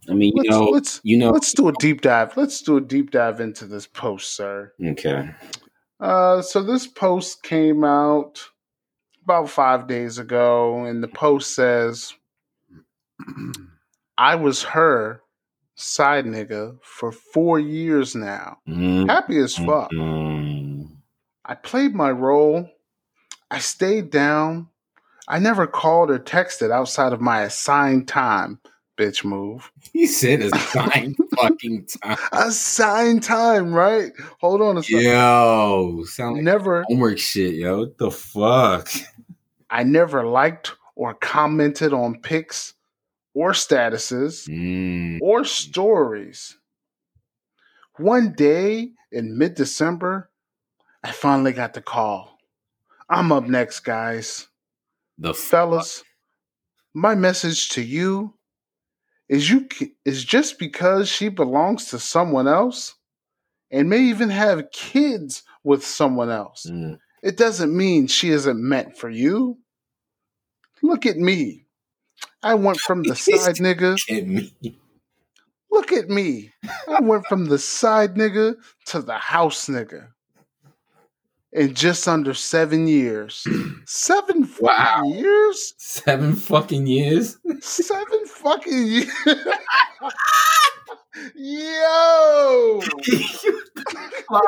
I mean, let's do a deep dive. Let's do a deep dive into this post, sir. Okay. So this post came out about 5 days ago, and the post says, I was her side nigga for 4 years now. Mm-hmm. Happy as fuck. Mm-hmm. I played my role. I stayed down. I never called or texted outside of my assigned time. Bitch move. He said assigned fucking time. Assigned time, right? Hold on a second. Yo, sound like never homework shit, yo. What the fuck? I never liked or commented on pics or statuses or stories. One day in mid-December, I finally got the call. I'm up next, guys. The fellas, my message to you is just because she belongs to someone else and may even have kids with someone else. Mm. It doesn't mean she isn't meant for you. Look at me. I went from the side nigga. Look at me. I went from the side nigga to the house nigga in just under 7 years. 7 fucking years? 7 fucking years? 7 fucking years. Yo!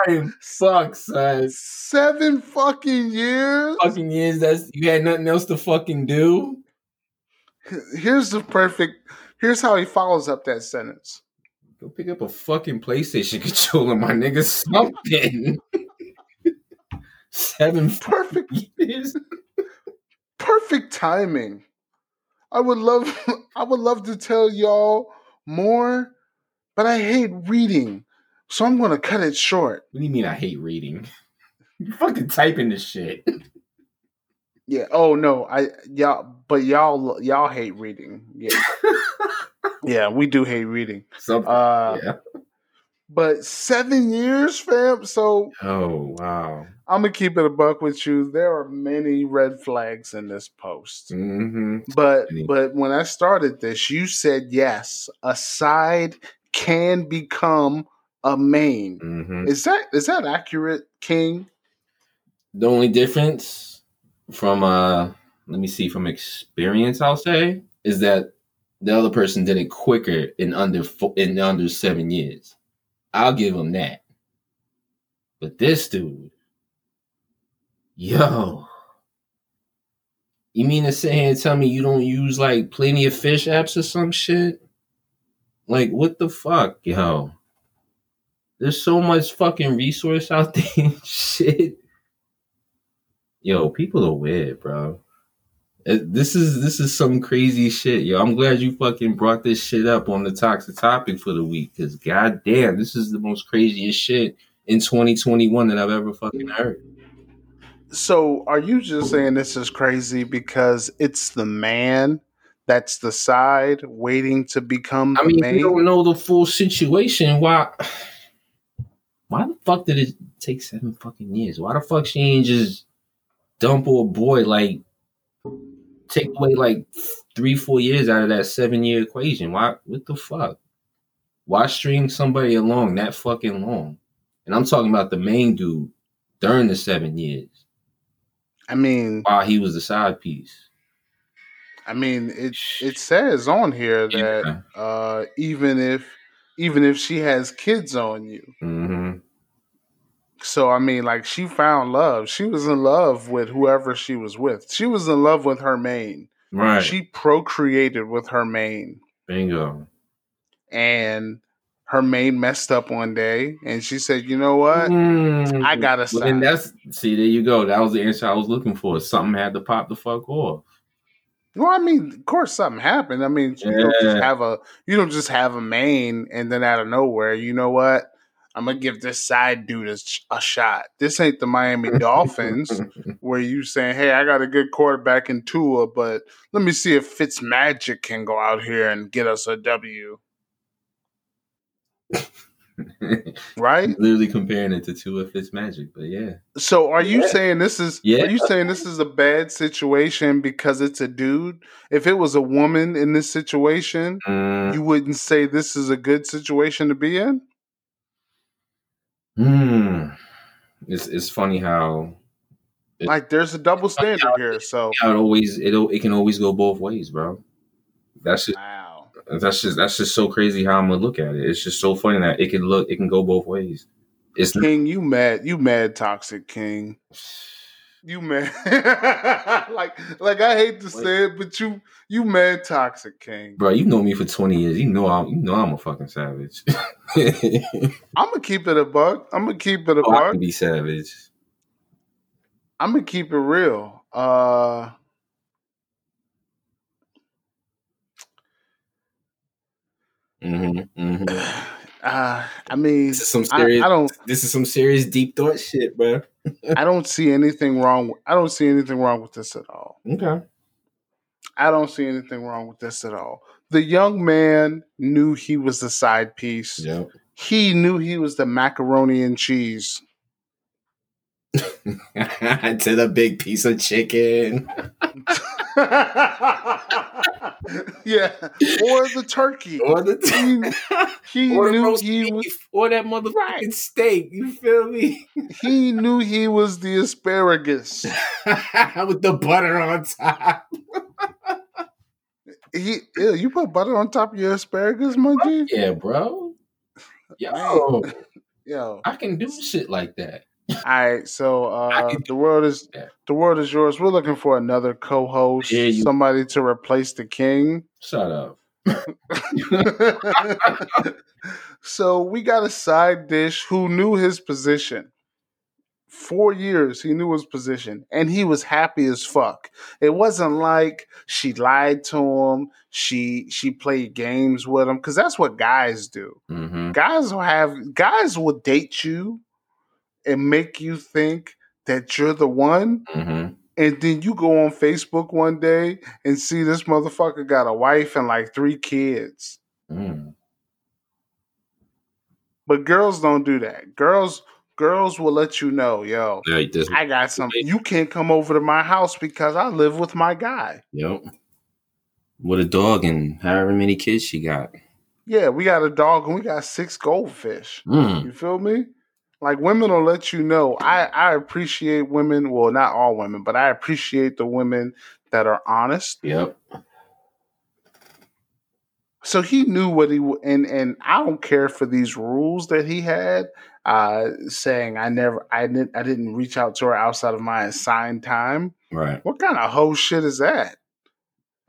Time sucks, son. 7 fucking years? Fucking years. That's, you had nothing else to fucking do? Here's the perfect... Here's how he follows up that sentence. Go pick up a fucking PlayStation controller, my nigga. Something. 7 perfect years. Perfect timing. I would love to tell y'all more, but I hate reading. So I'm gonna cut it short. What do you mean I hate reading? You're fucking typing this shit. Yeah. Oh no. Y'all hate reading. Yeah. Yeah. We do hate reading. Yeah. But 7 years, fam. So. Oh wow. I'm gonna keep it a buck with you. There are many red flags in this post. Mm-hmm. But when I started this, you said yes. A side can become a main. Mm-hmm. Is that accurate, King? The only difference. From experience, I'll say, is that the other person did it quicker in under 7 years. I'll give him that. But this dude, yo, you mean to sit here and tell me you don't use like Plenty of Fish apps or some shit? Like, what the fuck, yo? There's so much fucking resource out there and shit. Yo, people are weird, bro. This is some crazy shit, yo. I'm glad you fucking brought this shit up on the toxic topic for the week, because goddamn, this is the most craziest shit in 2021 that I've ever fucking heard. So, are you just saying this is crazy because it's the man that's the side waiting to become the man? I mean, you don't know the full situation. Why the fuck did it take 7 fucking years? Why the fuck she ain't just dump old boy, like, take away like 3-4 years out of that 7 year equation? Why? What the fuck? Why string somebody along that fucking long? And I'm talking about the main dude during the 7 years. I mean, while he was the side piece. I mean, it says on here that even if she has kids on you. Mm-hmm. So, I mean, like, she found love. She was in love with whoever she was with. She was in love with her main. Right. She procreated with her main. Bingo. And her main messed up one day, and she said, you know what? I got to stop. And see, there you go. That was the answer I was looking for. Something had to pop the fuck off. Well, I mean, of course something happened. I mean, yeah. You don't just have a main, and then out of nowhere, you know what? I'm going to give this side dude a shot. This ain't the Miami Dolphins where you saying, hey, I got a good quarterback in Tua, but let me see if Fitzmagic can go out here and get us a W. Right? Literally comparing it to Tua Fitzmagic, but yeah. So are you saying this is a bad situation because it's a dude? If it was a woman in this situation, you wouldn't say this is a good situation to be in? It's funny how there's a double standard here. So it can always go both ways, bro. That's just so crazy how I'm gonna look at it. It's just so funny that it can go both ways. It's King, you mad toxic King. You mad like I hate to say it, but you mad toxic King. Bro, you know me for 20 years. You know I'm a fucking savage. I'ma keep it a buck. I'ma keep it a buck. I can be savage. I'ma keep it real. I mean, this is some serious deep thought shit, bro. I don't see anything wrong with this at all. Okay. I don't see anything wrong with this at all. The young man knew he was the side piece. Yep. He knew he was the macaroni and cheese. To the big piece of chicken. Yeah, or the turkey, or the he knew he was, or that motherfucking steak. You feel me? He knew he was the asparagus with the butter on top. You put butter on top of your asparagus, monkey? Yeah, bro. Yo, I can do shit like that. All right, so the world is yours. We're looking for another co-host, somebody to replace the king. Shut up. So we got a side dish who knew his position. 4 years he knew his position, and he was happy as fuck. It wasn't like she lied to him. She played games with him, because that's what guys do. Mm-hmm. Guys will date you and make you think that you're the one. Mm-hmm. And then you go on Facebook one day and see this motherfucker got a wife and like 3 kids. Mm. But girls don't do that. Girls will let you know, yo, I got something. You can't come over to my house because I live with my guy. Yep. With a dog and however many kids she got. Yeah, we got a dog and we got 6 goldfish. Mm. You feel me? Like, women will let you know. I appreciate women. Well, not all women, but I appreciate the women that are honest. Yep. So he knew what he – and I don't care for these rules that he had, saying I didn't reach out to her outside of my assigned time. Right. What kind of hoe shit is that?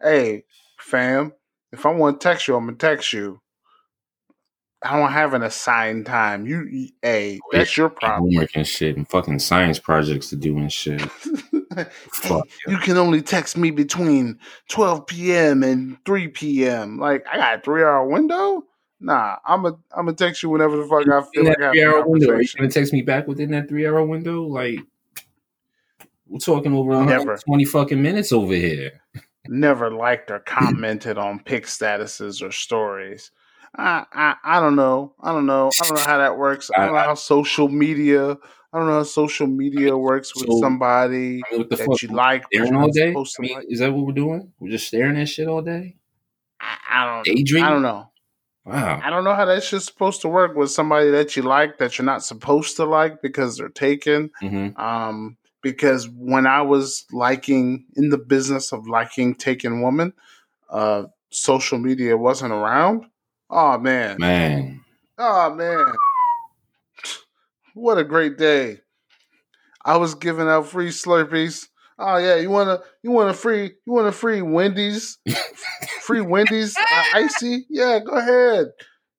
Hey, fam, if I want to text you, I'm going to text you. I don't have an assigned time. Hey, that's your problem. Homework and shit and fucking science projects to do and shit. Fuck. You can only text me between 12 p.m. and 3 p.m. Like, I got a 3-hour window? Nah, I'm a text you whenever the fuck I feel like I have an opportunity. Are you going to text me back within that 3-hour window? Like, we're talking over 120 fucking minutes over here. Never liked or commented on pic statuses or stories. I don't know how that works. I don't know how social media. works with somebody that fuck? You like. Staring all day. Is that what we're doing? We're just staring at shit all day. I don't know. Wow. I don't know how that shit's supposed to work with somebody that you like that you're not supposed to like because they're taken. Mm-hmm. Because when I was in the business of liking taken women, social media wasn't around. Oh, man. Oh, man. What a great day. I was giving out free Slurpees. Oh, yeah. You want a free Wendy's? Free Wendy's icy? Yeah, go ahead.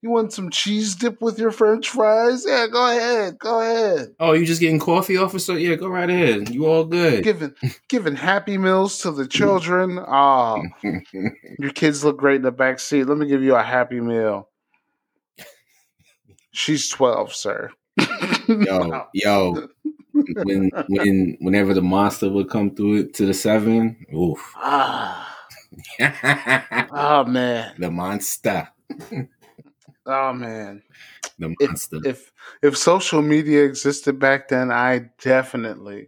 You want some cheese dip with your French fries? Yeah, go ahead. Oh, you just getting coffee, officer? Yeah, go right ahead. You all good. Giving Happy Meals to the children. Oh, your kids look great in the back seat. Let me give you a Happy Meal. She's 12, sir. Yo. Whenever the monster would come through it to the 7, oof. Oh, man. The monster. Oh, man. The monster. If social media existed back then, I definitely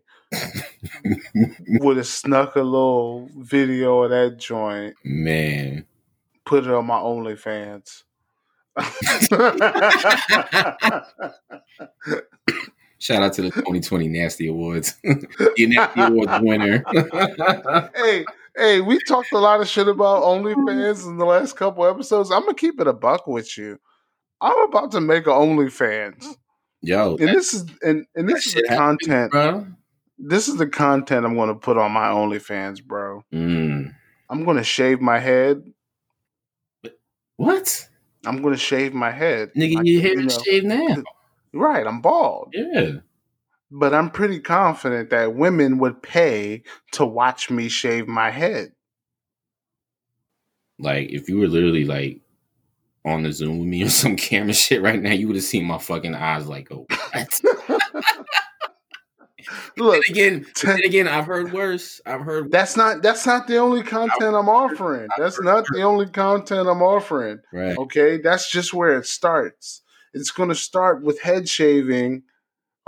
would have snuck a little video of that joint. Man. Put it on my OnlyFans. Shout out to the 2020 Nasty Awards. Your Nasty Awards winner. Hey, we talked a lot of shit about OnlyFans in the last couple episodes. I'm going to keep it a buck with you. I'm about to make an OnlyFans. Yo. And this is the content. Happened, bro. This is the content I'm going to put on my OnlyFans, bro. Mm. I'm going to shave my head. What? I'm going to shave my head. Nigga, your hair is shaved now. Right, I'm bald. Yeah. But I'm pretty confident that women would pay to watch me shave my head. Like, if you were literally like on the Zoom with me or some camera shit right now, you would have seen my fucking eyes like, oh, what? Look, then again, I've heard worse. That's not the only content I'm offering. Right. Okay, that's just where it starts. It's going to start with head shaving,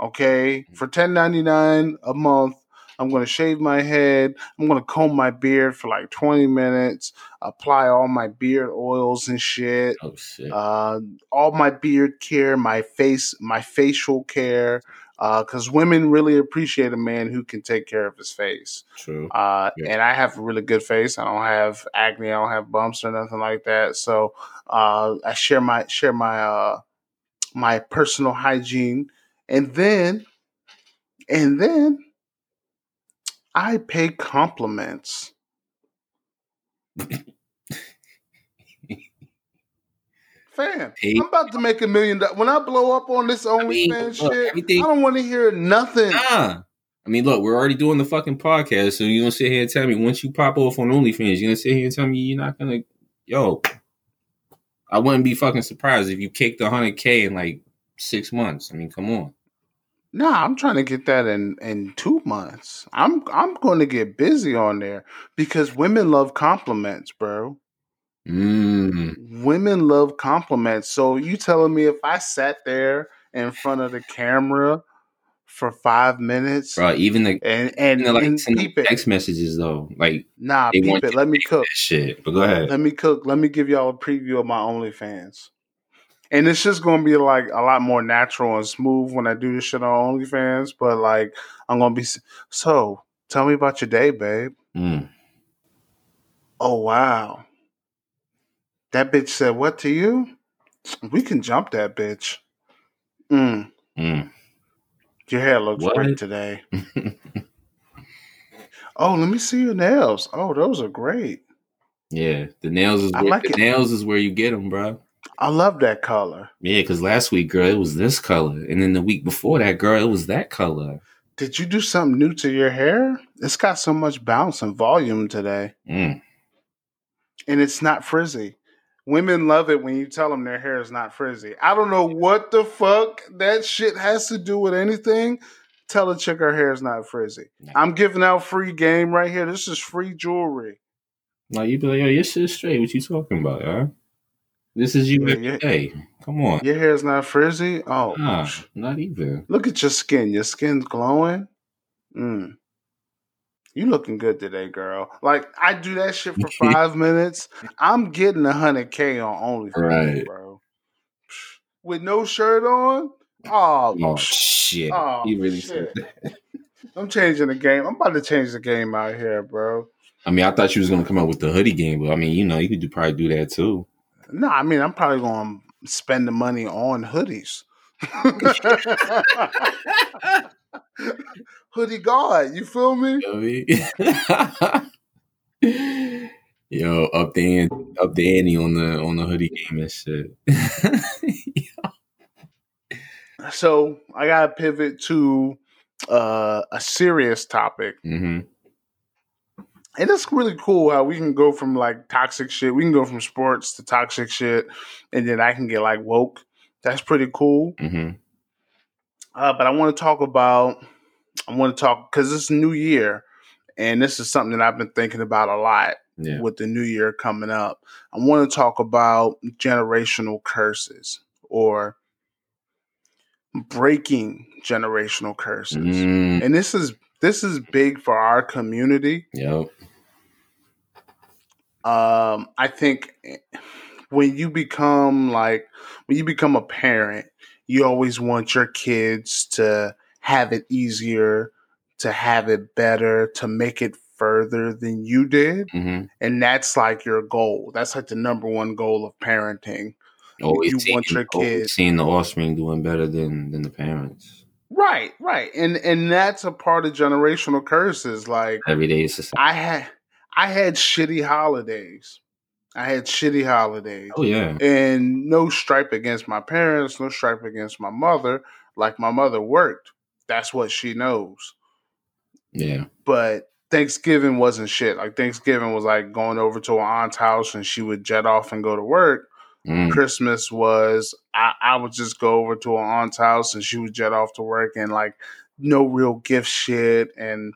okay, for $10.99 a month. I'm going to shave my head. I'm going to comb my beard for like 20 minutes, apply all my beard oils and shit. Oh, shit. All my beard care, my face, my facial care. Because women really appreciate a man who can take care of his face. True. Yeah. And I have a really good face. I don't have acne. I don't have bumps or nothing like that. So I share my personal hygiene, and then I pay compliments. Fan, I'm about to make $1 million. When I blow up on this OnlyFans shit, I don't want to hear nothing. Nah. I mean, look, we're already doing the fucking podcast, so you're going to sit here and tell me, once you pop off on OnlyFans, you're going to sit here and tell me you're not going to... Yo, I wouldn't be fucking surprised if you kicked the 100K in like 6 months. I mean, come on. Nah, I'm trying to get that in 2 months. I'm going to get busy on there because women love compliments, bro. Mm. Women love compliments. So you telling me if I sat there in front of the camera for 5 minutes, bro? Even the and text messages though, like nah, beep it. Let me cook shit. But go ahead. Let me cook. Let me give y'all a preview of my OnlyFans, and it's just gonna be like a lot more natural and smooth when I do this shit on OnlyFans. But like, I'm gonna be so. Tell me about your day, babe. Mm. Oh wow. That bitch said, what to you? We can jump that bitch. Mm. Mm. Your hair looks great today. Oh, let me see your nails. Oh, those are great. Yeah, the nails is where you get them, bro. I love that color. Yeah, because last week, girl, it was this color. And then the week before that, girl, it was that color. Did you do something new to your hair? It's got so much bounce and volume today. Mm. And it's not frizzy. Women love it when you tell them their hair is not frizzy. I don't know what the fuck that shit has to do with anything. Tell a chick her hair is not frizzy. Nah. I'm giving out free game right here. This is free jewelry. No, you be like, yo, your shit's straight. What you talking about, huh? This is you every day. Come on. Your hair is not frizzy? Oh. Nah, not even. Look at your skin. Your skin's glowing. Mm. You looking good today, girl. Like, I do that shit for 5 minutes. I'm getting 100K on OnlyFans, right, bro. With no shirt on? Oh shit. Oh, you really shit. Said that. I'm changing the game. I'm about to change the game out here, bro. I mean, I thought you was going to come up with the hoodie game, but I mean, you know, you could probably do that too. No, I mean, I'm probably going to spend the money on hoodies. Hoodie God, you feel me? Yo, up the ante on the hoodie game and shit. So I gotta pivot to a serious topic, mm-hmm. And it's really cool how we can go from like toxic shit. We can go from sports to toxic shit, and then I can get like woke. That's pretty cool. Mm-hmm. But I want to talk because it's new year, and this is something that I've been thinking about a lot with the new year coming up. I want to talk about generational curses or breaking generational curses. Mm. And this is big for our community. Yep. I think when you become a parent, you always want your kids to have it easier, to have it better, to make it further than you did. Mm-hmm. And that's like your goal. That's like the number one goal of parenting. Seeing the offspring doing better than the parents. Right, right. And that's a part of generational curses. Like every day is the same. I had shitty holidays. Oh, yeah. And no stripe against my parents, no stripe against my mother. Like, my mother worked. That's what she knows. Yeah. But Thanksgiving wasn't shit. Like, Thanksgiving was like going over to her aunt's house and she would jet off and go to work. Mm. Christmas was, I would just go over to her aunt's house and she would jet off to work and like no real gift shit. And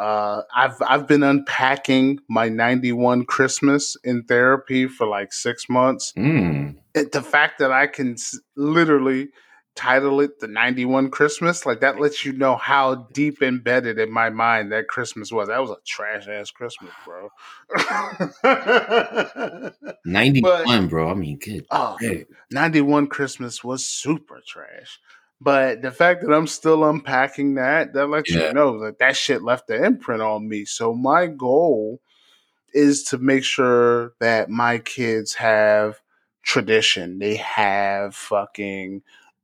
I've been unpacking my 91 Christmas in therapy for like 6 months. Mm. The fact that I can literally title it the 91 Christmas. Like, that lets you know how deep embedded in my mind that Christmas was. That was a trash-ass Christmas, bro. 91, but, bro. I mean, good. Oh, 91 Christmas was super trash. But the fact that I'm still unpacking that, that lets you know that that shit left the imprint on me. So my goal is to make sure that my kids have tradition. They have fucking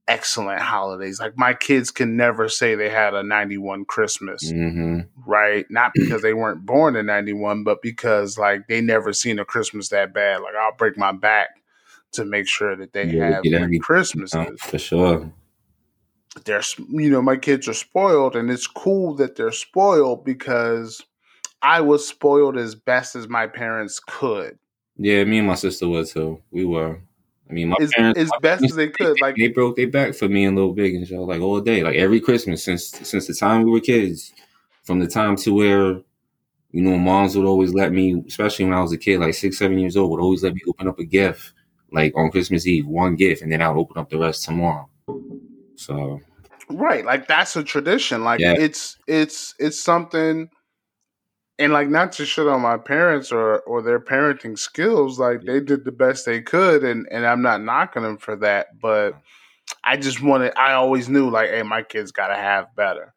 excellent holidays. Like, my kids can never say they had a 91 Christmas, right? Not because they weren't born in 91, but because, like, they never seen a Christmas that bad. Like, I'll break my back to make sure that they have their Christmases. Oh, for sure. They're, you know, my kids are spoiled, and it's cool that they're spoiled because I was spoiled as best as my parents could. Yeah, me and my sister were too. We were. I mean, my parents, as best as they could. Like, they broke their back for me and Lil Big and y'all, like, all day, like, every Christmas since the time we were kids, from the time to where, you know, moms would always let me, especially when I was a kid, like 6, 7 years old, would always let me open up a gift, like on Christmas Eve, one gift, and then I would open up the rest tomorrow. So, right, like, that's a tradition. Like, it's something. And, like, not to shit on my parents or their parenting skills, like, they did the best they could, and I'm not knocking them for that, but I just wanted, I always knew, like, hey, my kids got to have better.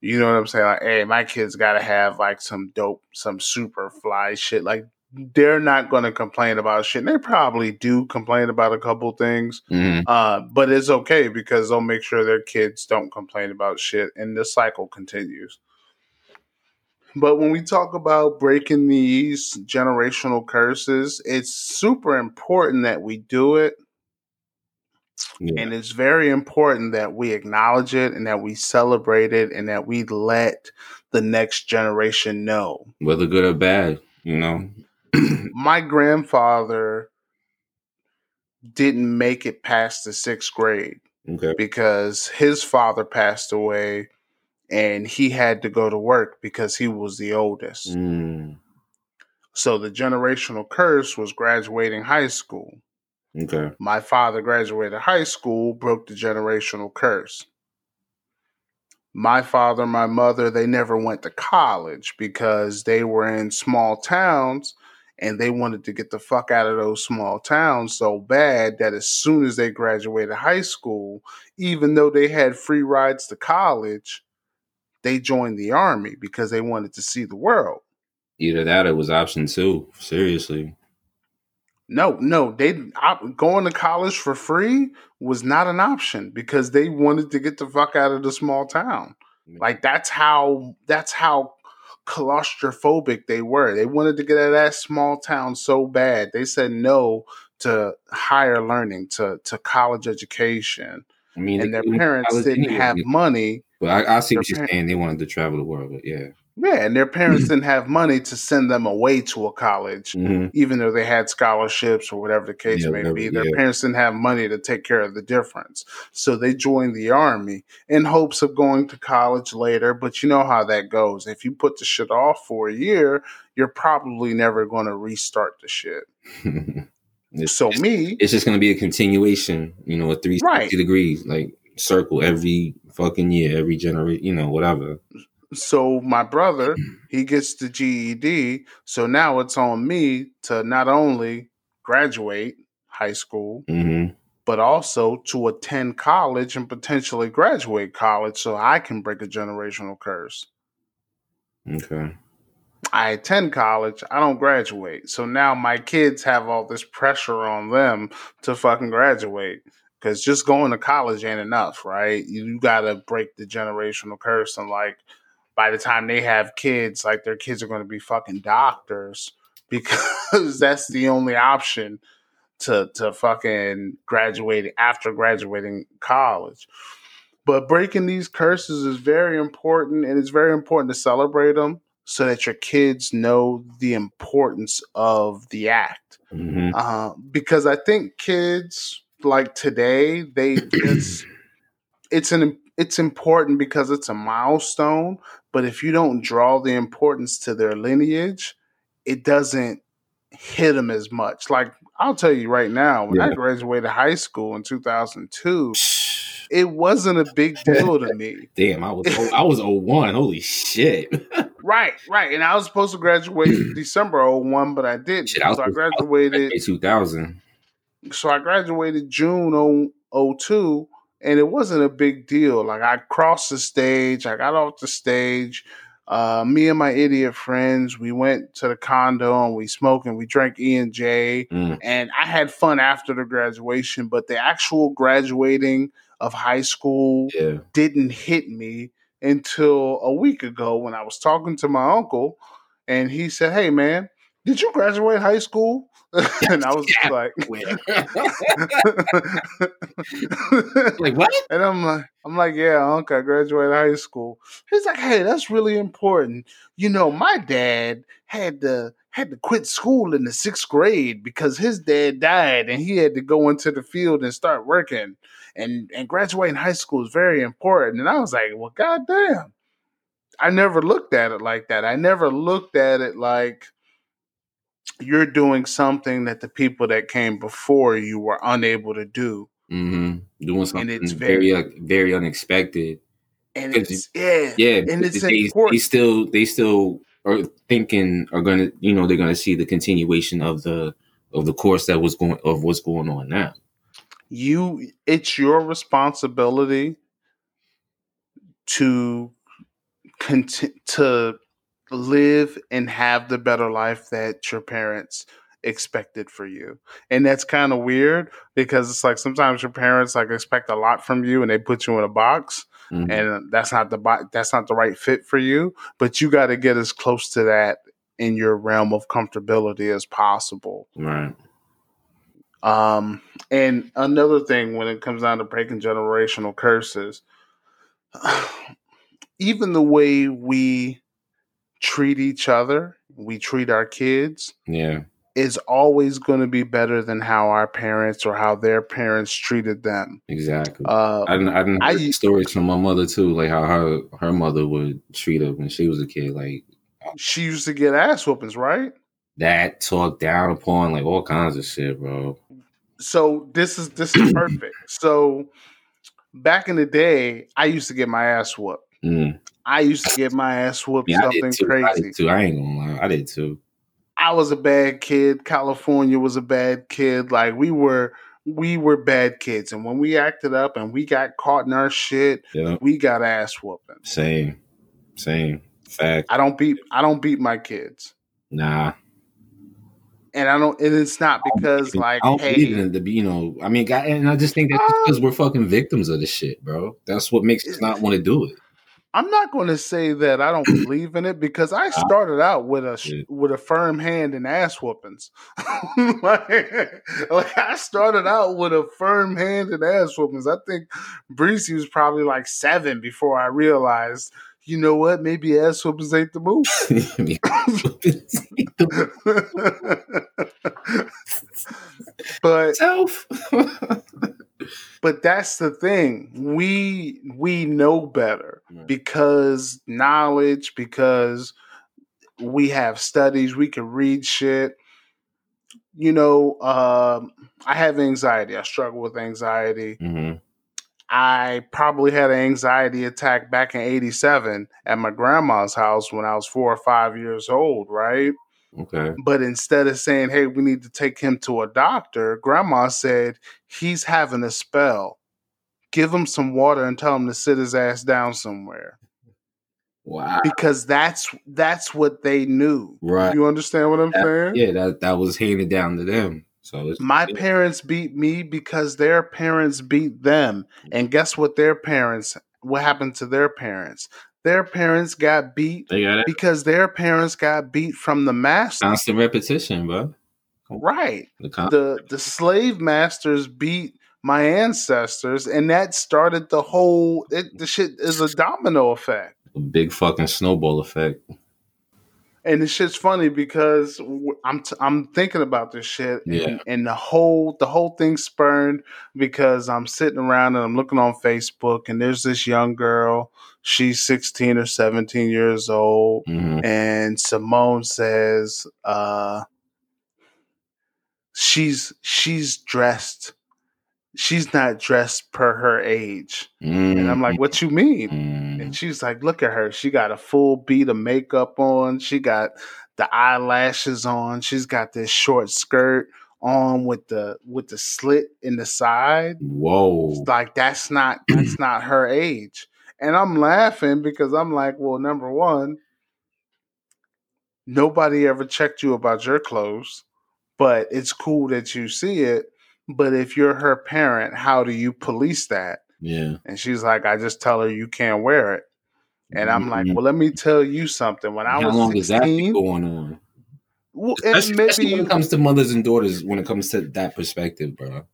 You know what I'm saying? Like, hey, my kids got to have, like, some dope, some super fly shit. Like, they're not going to complain about shit. And they probably do complain about a couple things, but it's okay because they'll make sure their kids don't complain about shit, and the cycle continues. But when we talk about breaking these generational curses, it's super important that we do it. Yeah. And it's very important that we acknowledge it and that we celebrate it and that we let the next generation know. Whether good or bad, you know. My grandfather didn't make it past the 6th grade because his father passed away. And he had to go to work because he was the oldest. So the generational curse was graduating high school. My father graduated high school, broke the generational curse. My father, my mother, they never went to college because they were in small towns and they wanted to get the fuck out of those small towns so bad that as soon as they graduated high school, even though they had free rides to college, they joined the army because they wanted to see the world. Either that or it was option two. Seriously. No. Going to college for free was not an option because they wanted to get the fuck out of the small town. Like, that's how claustrophobic they were. They wanted to get out of that small town so bad. They said no to higher learning, to college education. I mean, and their parents didn't have money. But I see what you're saying. They wanted to travel the world, but yeah, and their parents didn't have money to send them away to a college, even though they had scholarships or whatever the case may be. Their parents didn't have money to take care of the difference. So they joined the army in hopes of going to college later. But you know how that goes. If you put the shit off for a year, you're probably never going to restart the shit. It's just going to be a continuation, you know, a 360 degrees, like, circle every fucking year, every generation, you know, whatever. So my brother, he gets the GED. So now it's on me to not only graduate high school, but also to attend college and potentially graduate college so I can break a generational curse. Okay. I attend college, I don't graduate. So now my kids have all this pressure on them to fucking graduate. Because just going to college ain't enough, right? You got to break the generational curse. And, like, by the time they have kids, like, their kids are going to be fucking doctors because that's the only option to fucking graduate after graduating college. But breaking these curses is very important, and it's very important to celebrate them so that your kids know the importance of the act. Because I think kids... like today, it's important because it's a milestone, but if you don't draw the importance to their lineage, it doesn't hit them as much. Like, I'll tell you right now, when I graduated high school in 2002, it wasn't a big deal to me. Damn, I was 01. Holy shit. Right. And I was supposed to graduate in December 01, but I didn't. Shit, I graduated in 2000. So I graduated June 02, and it wasn't a big deal. Like, I crossed the stage. I got off the stage. Me and my idiot friends, we went to the condo and we smoked and we drank E&J. And I had fun after the graduation, but the actual graduating of high school didn't hit me until a week ago when I was talking to my uncle and he said, "Hey man, did you graduate high school?" And I was like, like, what? And I'm like, yeah, Uncle, I graduated high school. He's like, "Hey, that's really important. You know, my dad had to quit school in the 6th grade because his dad died and he had to go into the field and start working. And graduating high school is very important." And I was like, well, goddamn. I never looked at it like that. I never looked at it like you're doing something that the people that came before you were unable to do. Mm-hmm. Doing something, and it's very, very unexpected. And it's and it's important. They still are thinking are gonna, you know, they're gonna see the continuation of the course that was going of what's going on now. It's your responsibility to live and have the better life that your parents expected for you. And that's kind of weird because it's like sometimes your parents like expect a lot from you and they put you in a box, and that's not the right fit for you, but you got to get as close to that in your realm of comfortability as possible. Right. And another thing when it comes down to breaking generational curses, even the way we treat each other, we treat our kids, is always going to be better than how our parents or how their parents treated them. Exactly. I heard stories from my mother too, like how her mother would treat her when she was a kid. Like, she used to get ass whoopings, right? That talked down upon, like all kinds of shit, bro. So this is perfect. So back in the day, I used to get my ass whooped. I used to get my ass whooped something crazy. I ain't gonna lie. I did too. I was a bad kid. California was a bad kid. Like, we were bad kids. And when we acted up and we got caught in our shit, we got ass whooping. Same. Fact. I don't beat my kids. Nah. And I don't, and it's not because like, I don't believe in the, you know, I mean, and I just think that's because we're fucking victims of this shit, bro. That's what makes us not want to do it. I'm not going to say that I don't believe in it because I started out with a firm hand in ass whoopings. like I started out with a firm hand in ass whoopings. I think Breezy was probably like 7 before I realized, you know what? Maybe ass whoopings ain't the move. But that's the thing. We know better because knowledge, because we have studies, we can read shit. You know, I have anxiety. I struggle with anxiety. Mm-hmm. I probably had an anxiety attack back in 87 at my grandma's house when I was 4 or 5 years old, right? Okay. But instead of saying, hey, we need to take him to a doctor, grandma said, he's having a spell. Give him some water and tell him to sit his ass down somewhere. Wow. Because that's what they knew. Right. You understand what I'm saying? Yeah, that was handed down to them. So my parents beat me because their parents beat them. And guess what what happened to their parents? Their parents got beat because their parents got beat from the master. Constant repetition, bro. Right. The slave masters beat my ancestors, and that started the whole... the shit is a domino effect. A big fucking snowball effect. And this shit's funny because I'm thinking about this shit, and the whole thing spurned because I'm sitting around and I'm looking on Facebook, and there's this young girl. She's 16 or 17 years old, and Simone says she's dressed she's not dressed per her age. Mm. And I'm like, what you mean? Mm. And she's like, look at her. She got a full bead of makeup on. She got the eyelashes on. She's got this short skirt on with the slit in the side. Whoa. It's like, that's not her age. And I'm laughing because I'm like, well, number one, nobody ever checked you about your clothes, but it's cool that you see it. But if you're her parent, how do you police that? Yeah. And she's like, I just tell her you can't wear it. And I'm like, well, let me tell you something. When I was 16, how long is that going on? Well, especially when it comes to mothers and daughters, when it comes to that perspective, bro.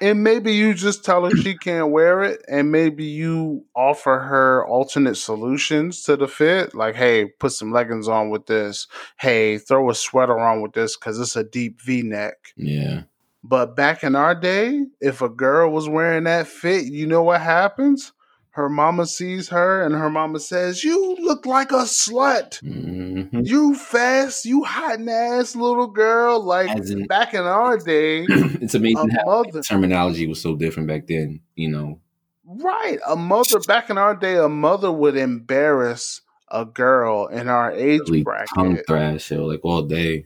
And maybe you just tell her she can't wear it, and maybe you offer her alternate solutions to the fit. Like, hey, put some leggings on with this. Hey, throw a sweater on with this because it's a deep V-neck. Yeah. But back in our day, if a girl was wearing that fit, you know what happens? Her mama sees her and her mama says, you look like a slut. Mm-hmm. You fast, you hot ass little girl. Like in, back in our day. It's amazing how terminology was so different back then, you know. Right. A mother back in our day, a mother would embarrass a girl in our age bracket. Tongue thrash her like all day.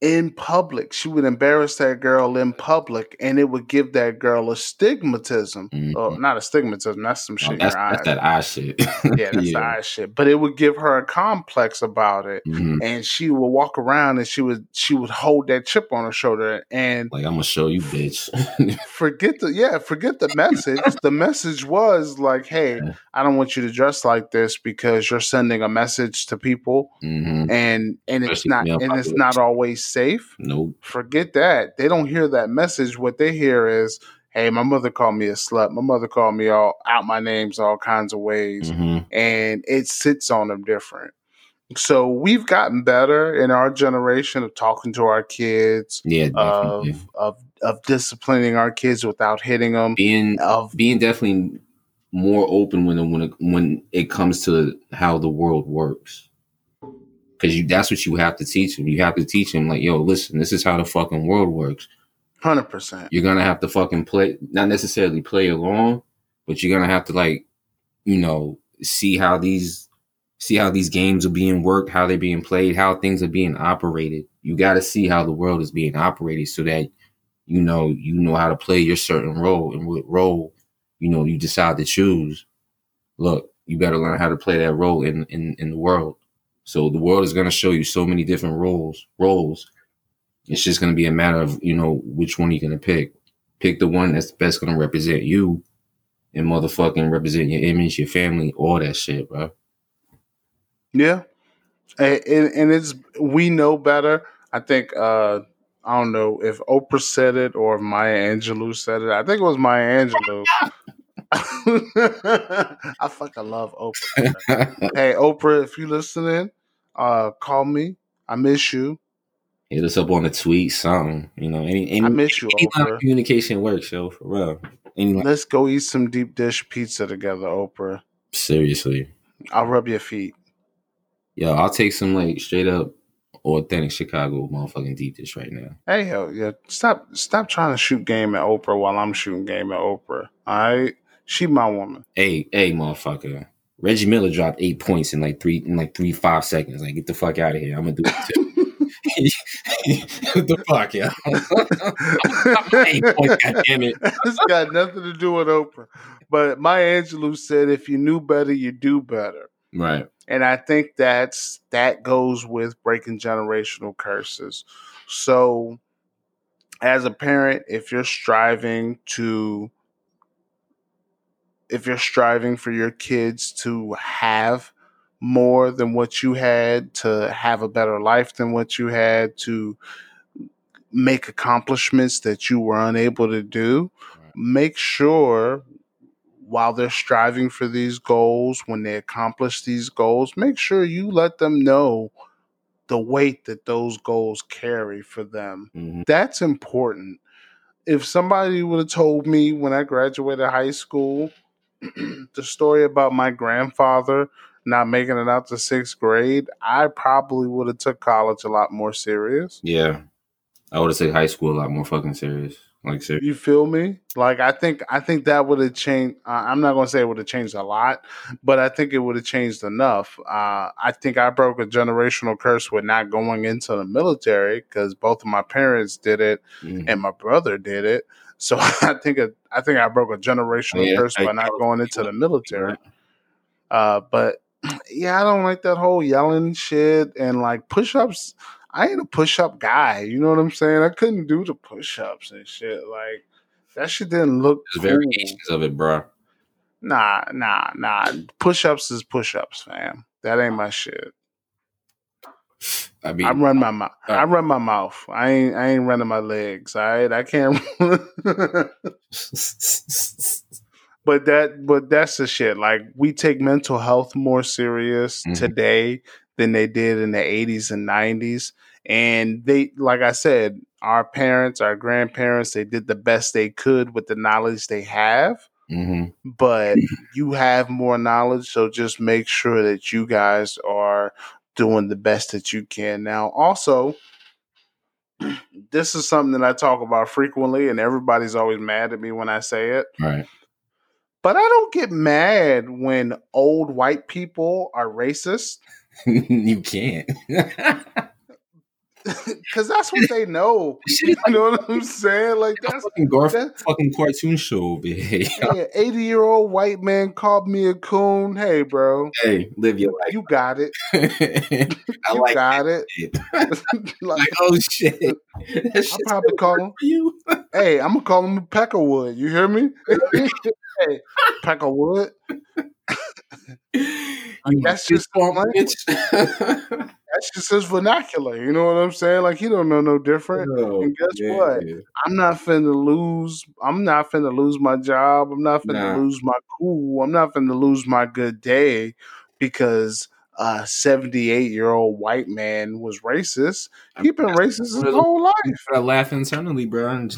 In public, she would embarrass that girl in public, and it would give that girl a stigmatism. Mm-hmm. Oh, not a stigmatism. That's some shit. Oh, that's that eye shit. Yeah, that's the eye shit. But it would give her a complex about it, mm-hmm. and she would walk around and she would hold that chip on her shoulder and like, I'm gonna show you, bitch. forget the message. The message was like, hey, I don't want you to dress like this because you're sending a message to people, mm-hmm. and it's not always safe. Nope. Forget that. They don't hear that message. What they hear is, hey, my mother called me a slut. My mother called me all out my names all kinds of ways. Mm-hmm. And it sits on them different. So we've gotten better in our generation of talking to our kids, of disciplining our kids without hitting them, being definitely more open when it comes to how the world works. Because that's what you have to teach him. You have to teach him, like, yo, listen, this is how the fucking world works. 100%. You're going to have to fucking play, not necessarily play along, but you're going to have to, like, you know, see how these games are being worked, how they're being played, how things are being operated. You got to see how the world is being operated so that, you know how to play your certain role and what role, you decide to choose. Look, you better learn how to play that role in the world. So the world is going to show you so many different roles. It's just going to be a matter of, which one you're going to pick. Pick the one that's best going to represent you and motherfucking represent your image, your family, all that shit, bro. Yeah. And we know better. I think, I don't know if Oprah said it or if Maya Angelou said it. I think it was Maya Angelou. I fucking love Oprah. Hey, Oprah, if you listening, call me. I miss you. Hit us up on a tweet, something. Any I miss you, any Oprah. Line of communication works, yo, for real. Let's go eat some deep dish pizza together, Oprah. Seriously. I'll rub your feet. Yo, I'll take some like straight up authentic Chicago motherfucking deep dish right now. Hey, yo, yeah. Stop trying to shoot game at Oprah while I'm shooting game at Oprah. All right. She my woman. Hey, motherfucker! Reggie Miller dropped 8 points in like 3.5 seconds. Like, get the fuck out of here! I'm gonna do it too. What the fuck, yeah? I'm 8 points, goddammit. It's got nothing to do with Oprah. But Maya Angelou said, "If you knew better, you do better." Right. And I think that goes with breaking generational curses. So, as a parent, if you're striving for your kids to have more than what you had, to have a better life than what you had, to make accomplishments that you were unable to do, make sure while they're striving for these goals, when they accomplish these goals, make sure you let them know the weight that those goals carry for them. Mm-hmm. That's important. If somebody would have told me when I graduated high school, the story about my grandfather not making it out to 6th grade, I probably would have took college a lot more serious. Yeah. I would have taken high school a lot more fucking serious. Like, seriously. You feel me? Like, I think that would have changed. I'm not going to say it would have changed a lot, but I think it would have changed enough. I think I broke a generational curse with not going into the military because both of my parents did it and my brother did it. So I think I broke a generational curse by not going into the military. But yeah, I don't like that whole yelling shit and like push-ups. I ain't a push-up guy, you know what I'm saying? I couldn't do the push-ups and shit. Like, that shit didn't look cool. There's variations of it, bro. Nah. Push-ups is push-ups, fam. That ain't my shit. I mean, I run my mouth. I ain't running my legs, all right? I can't. But that's the shit. Like, we take mental health more serious today than they did in the 80s and 90s. And they, like I said, our parents, our grandparents, they did the best they could with the knowledge they have. Mm-hmm. But you have more knowledge, so just make sure that you guys are doing the best that you can. Now, also, this is something that I talk about frequently, and everybody's always mad at me when I say it. Right. But I don't get mad when old white people are racist. You can't. Because that's what they know. You know what I'm saying? Like, that's fucking cartoon show over here. Yeah, 80-year-old white man called me a coon. Hey, bro. Hey, live your life. You got it. I got it. Like, oh, shit. I'll probably call him. You? Hey, I'm going to call him a peck of wood. You hear me? Hey, peck of wood. Like, that's just that's just his vernacular. You know what I'm saying? Like, he don't know no different. Oh, and guess what? Yeah. I'm not finna lose my job. I'm not finna lose my cool. I'm not finna lose my good day because a 78-year-old white man was racist. He's been racist his whole life. I laugh internally, bro.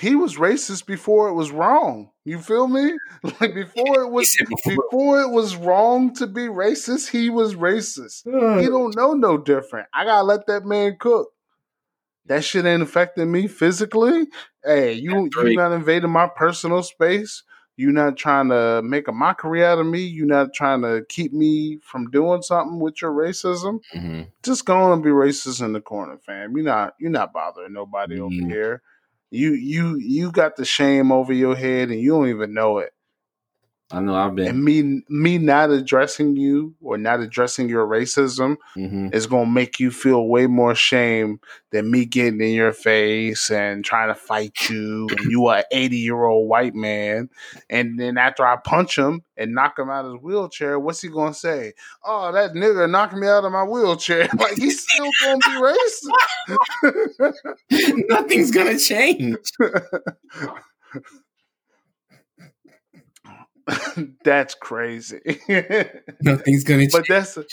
He was racist before it was wrong. You feel me? Like, before it was wrong to be racist, he was racist. He don't know no different. I gotta let that man cook. That shit ain't affecting me physically. Hey, you not invading my personal space. You not trying to make a mockery out of me. You not trying to keep me from doing something with your racism. Mm-hmm. Just go on and be racist in the corner, fam. You're not bothering nobody over here. You got the shame over your head and you don't even know it. I know I've been. And me not addressing you or not addressing your racism is going to make you feel way more shame than me getting in your face and trying to fight you. And you are an 80-year-old white man. And then after I punch him and knock him out of his wheelchair, what's he going to say? Oh, that nigga knocked me out of my wheelchair. Like, he's still going to be racist. Nothing's going to change. That's crazy. Nothing's gonna change. But that's a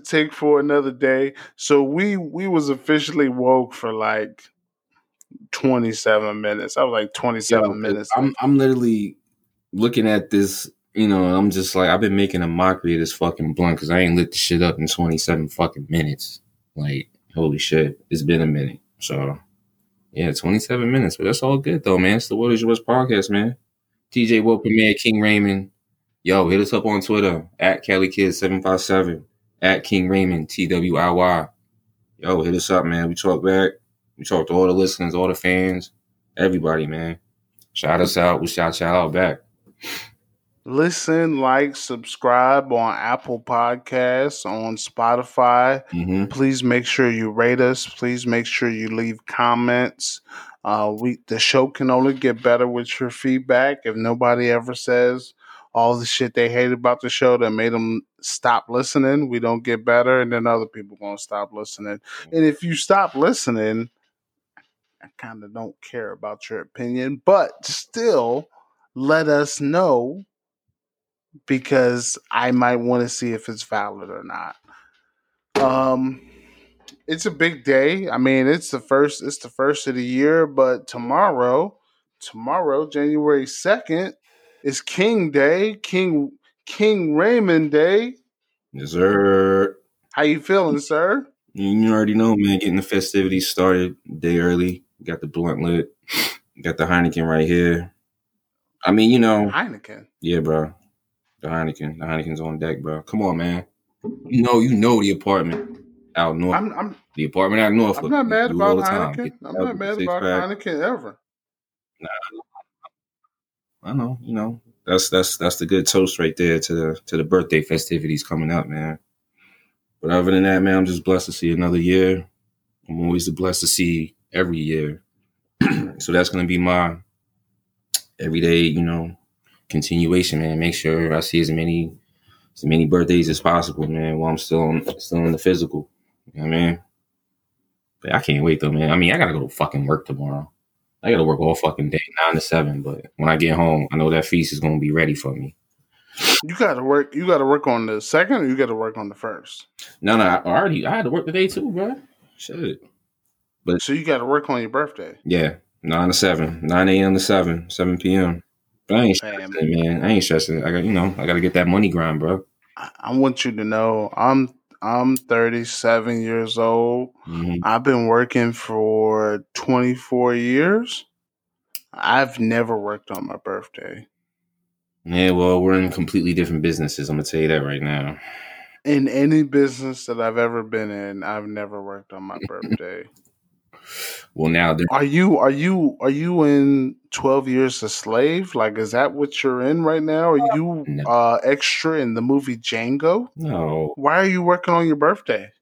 take for another day. So we was officially woke for like 27 minutes. I was like 27 minutes. I'm literally looking at this, you know, and I'm just like, I've been making a mockery of this fucking blunt because I ain't lit the shit up in 27 fucking minutes. Like, holy shit, it's been a minute. So yeah, 27 minutes, but that's all good though, man. It's the What Is Yours podcast, man. DJ World Premiere, King Raymond. Yo, hit us up on Twitter at CaliKid757 at King Raymond TWIY. Yo, hit us up, man. We talk back. We talk to all the listeners, all the fans, everybody, man. Shout us out. We shout out back. Listen, like, subscribe on Apple Podcasts, on Spotify. Please make sure you rate us. Please make sure you leave comments. The show can only get better with your feedback. If nobody ever says all the shit they hate about the show that made them stop listening, we don't get better, and then other people gonna stop listening. And if you stop listening, I kind of don't care about your opinion, but still let us know, because I might want to see if it's valid or not. It's a big day. I mean, it's the first of the year, but tomorrow, January 2nd, is King Day, King Raymond Day. Yes, sir. How you feeling, sir? You already know, man, getting the festivities started day early. Got the blunt lit. Got the Heineken right here. I mean, you know. Heineken? Yeah, bro. The Heineken. The Heineken's on deck, bro. Come on, man. You know the apartment out north. The apartment out north. I'm not mad about Heineken. I'm not mad about Heineken ever. Nah. I know, you know. That's the good toast right there to the birthday festivities coming up, man. But other than that, man, I'm just blessed to see another year. I'm always blessed to see every year. So that's going to be my everyday, you know, continuation, man. Make sure I see as many birthdays as possible, man, while I'm still in the physical. You know what I mean? But I can't wait, though, man. I mean, I got to go to fucking work tomorrow. I got to work all fucking day, 9 to 7. But when I get home, I know that feast is going to be ready for me. You gotta work on the second, or you gotta work on the first? No, I had to work today too, bro. Shit. But so you gotta work on your birthday? Yeah. 9 to 7. 9 a.m. to 7. 7 p.m. But I ain't stressing, man. I ain't stressing. I gotta get that money grind, bro. I want you to know I'm 37 years old. Mm-hmm. I've been working for 24 years. I've never worked on my birthday. Yeah, well, we're in completely different businesses. I'm going to tell you that right now. In any business that I've ever been in, I've never worked on my birthday. Well, now... Are you in 12 Years a Slave? Like, is that what you're in right now? Are you extra in the movie Django? No. Why are you working on your birthday?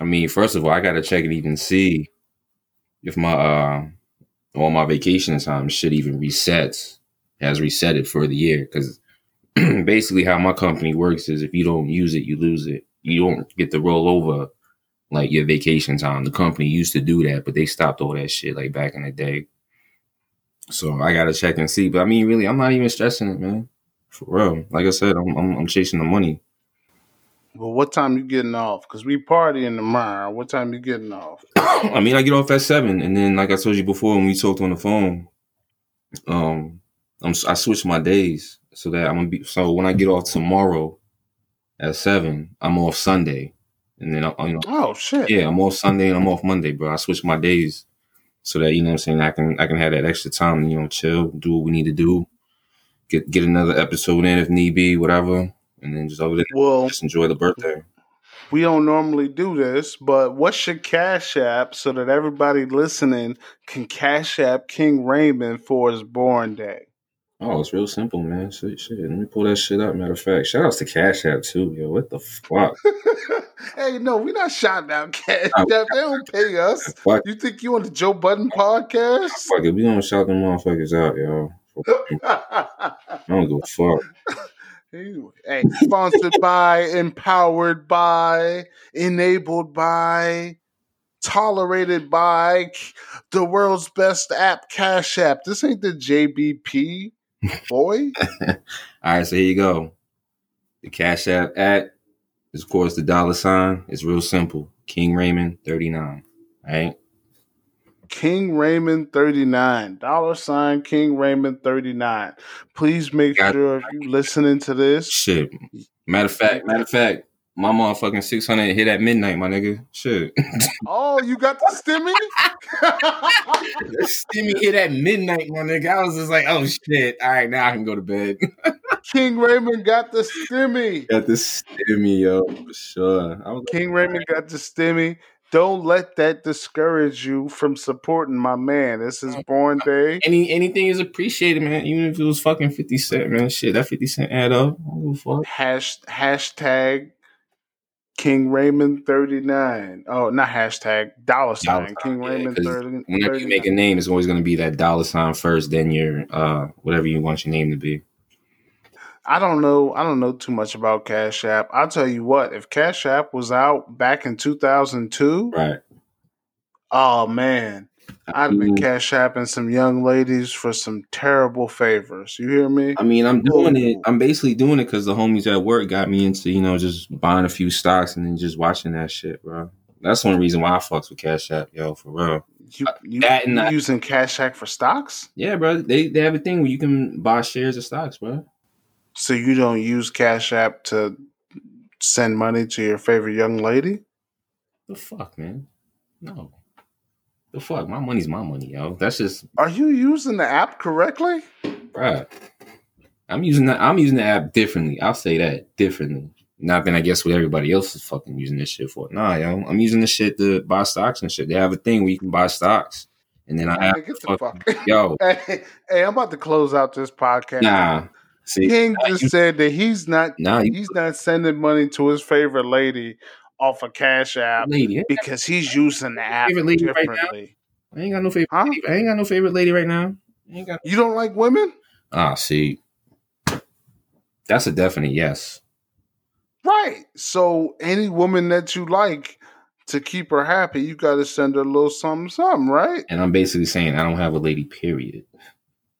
I mean, first of all, I got to check and even see if my all my vacation time shit even resets. Has reset it for the year, because basically how my company works is if you don't use it, you lose it. You don't get to roll over like your vacation time. The company used to do that, but they stopped all that shit like back in the day. So I gotta check and see. But I mean, really, I'm not even stressing it, man. For real, like I said, I'm chasing the money. Well, what time you getting off? Because we partying tomorrow. What time you getting off? I mean, I get off at 7, and then like I told you before when we talked on the phone, I switch my days so that I'm gonna be. So when I get off tomorrow at 7, I'm off Sunday, and then I, you know. Oh shit! Yeah, I'm off Sunday and I'm off Monday, bro. I switch my days so that, you know what I'm saying, I can have that extra time, you know, chill, do what we need to do, get another episode in if need be, whatever, and then just over there, just enjoy the birthday. We don't normally do this, but what's your Cash App so that everybody listening can Cash App King Raymond for his born day? Oh, it's real simple, man. Shit. Let me pull that shit up. Matter of fact, shout outs to Cash App too, yo. What the fuck? Hey, no, we're not shouting out Cash App. They don't pay us. Fuck. You think you on the Joe Budden podcast? Fuck it, we don't shout them motherfuckers out, yo. I don't give a fuck. Hey, sponsored by, empowered by, enabled by, tolerated by the world's best app, Cash App. This ain't the JBP. Boy. All right, so here you go. The Cash App at is, of course, the $. It's real simple. King Raymond 39. All right? King Raymond 39. $, King Raymond 39. Please make sure if you listening to this. Shit. Matter of fact, my motherfucking 600 hit at midnight, my nigga. Shit. Oh, you got the stimmy? The stimmy hit at midnight, my nigga. I was just like, oh, shit. All right, now I can go to bed. King Raymond got the stimmy. Got the stimmy, yo, for sure. Raymond got the stimmy. Don't let that discourage you from supporting my man. This is born day. Anything is appreciated, man. Even if it was fucking 50 Cent, man. Shit, that 50 Cent add up. Oh, fuck. Hashtag. King Raymond 39. Oh, not hashtag, $. King Raymond 39. Whenever you make a name, it's always going to be that $. First, then your whatever you want your name to be. I don't know too much about Cash App. I'll tell you what, if Cash App was out back in 2002, right? Oh man, I'd have been Cash Apping some young ladies for some terrible favors. You hear me? I mean, I'm doing it. I'm basically doing it because the homies at work got me into, you know, just buying a few stocks and then just watching that shit, bro. That's one reason why I fucks with Cash App, yo, for real. You using Cash App for stocks? Yeah, bro. They have a thing where you can buy shares of stocks, bro. So you don't use Cash App to send money to your favorite young lady? The fuck, man? No. The fuck? My money's my money, yo. That's just. Are you using the app correctly? Bruh. I'm using the app differently. I'll say that differently. Not been, I guess, what everybody else is fucking using this shit for. Nah, yo. I'm using this shit to buy stocks and shit. They have a thing where you can buy stocks. And then I have to fuck. Yo. Hey, I'm about to close out this podcast. Nah. See, King just said that he's not sending money to his favorite lady off a Cash App because he's using the app favorite lady differently. Right now? I ain't got no favorite. Huh? I ain't got no favorite lady right now. You don't like women? Ah, see, that's a definite yes. Right. So any woman that you like, to keep her happy, you got to send her a little something, something, right? And I'm basically saying I don't have a lady. Period.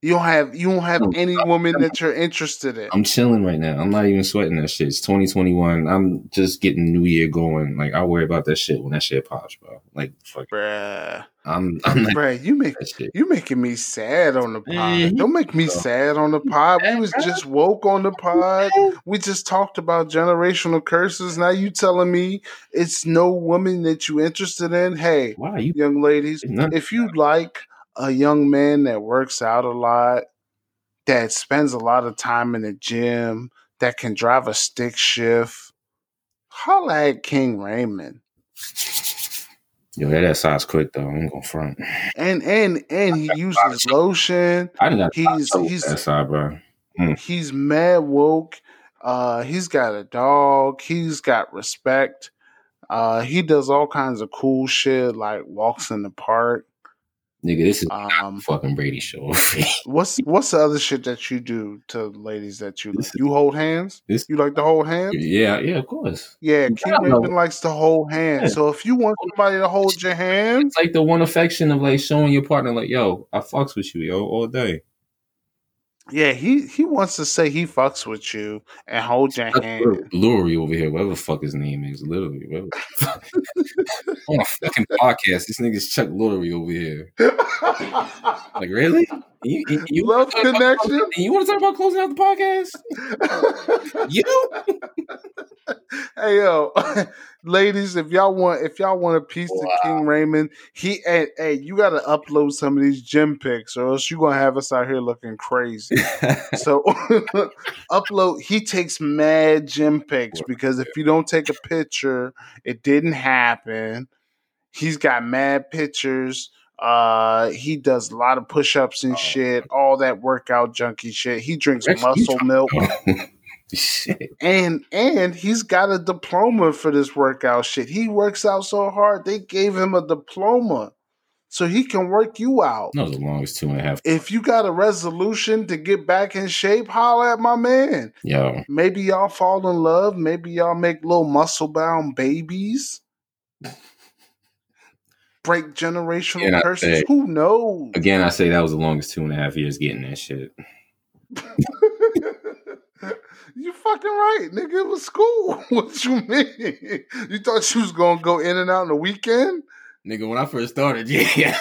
You don't have any woman that you're interested in. I'm chilling right now. I'm not even sweating that shit. It's 2021. I'm just getting New Year going. Like, I worry about that shit when that shit pops, bro. Like, fuck, bruh. I'm like, bruh, you making me sad on the pod. Man, don't make me sad on the pod. We was just woke on the pod. We just talked about generational curses. Now you telling me it's no woman that you interested in? Hey, wow, young ladies, if you like a young man that works out a lot, that spends a lot of time in the gym, that can drive a stick shift, holla at King Raymond. Yo, that size quick though. I'm going front. And he uses lotion. I didn't. He's that side, bro. He's mad woke. He's got a dog. He's got respect. He does all kinds of cool shit, like walks in the park. Nigga, this is not fucking Brady show. What's the other shit that you do to ladies that you like? You hold hands? You like to hold hands? Yeah, of course. Yeah, King Raymond likes to hold hands. Yeah. So if you want somebody to hold your hand, it's like the one affection of like showing your partner like, yo, I fucks with you, yo, all day. Yeah, he wants to say he fucks with you and hold your hand. Lurie over here, whatever the fuck his name is, literally. On a fucking podcast, this nigga's Chuck Lurie over here. Like, really? You love connection? You want to talk about closing out the podcast? You? Hey, yo, ladies, if y'all want a piece of King Raymond, hey, you got to upload some of these gym pics, or else you're gonna have us out here looking crazy. So he takes mad gym pics because if you don't take a picture, it didn't happen. He's got mad pictures. He does a lot of push-ups and shit, all that workout junkie shit. He drinks muscle milk. Shit. And he's got a diploma for this workout shit. He works out so hard, they gave him a diploma so he can work you out. No, as long as 2.5. If you got a resolution to get back in shape, holler at my man. Yo. Maybe y'all fall in love. Maybe y'all make little muscle-bound babies. Break generational curses. Who knows? Again, I say that was the longest 2.5 years getting that shit. You fucking right, nigga. It was school. What you mean? You thought you was gonna go in and out on the weekend? Nigga, when I first started, yeah.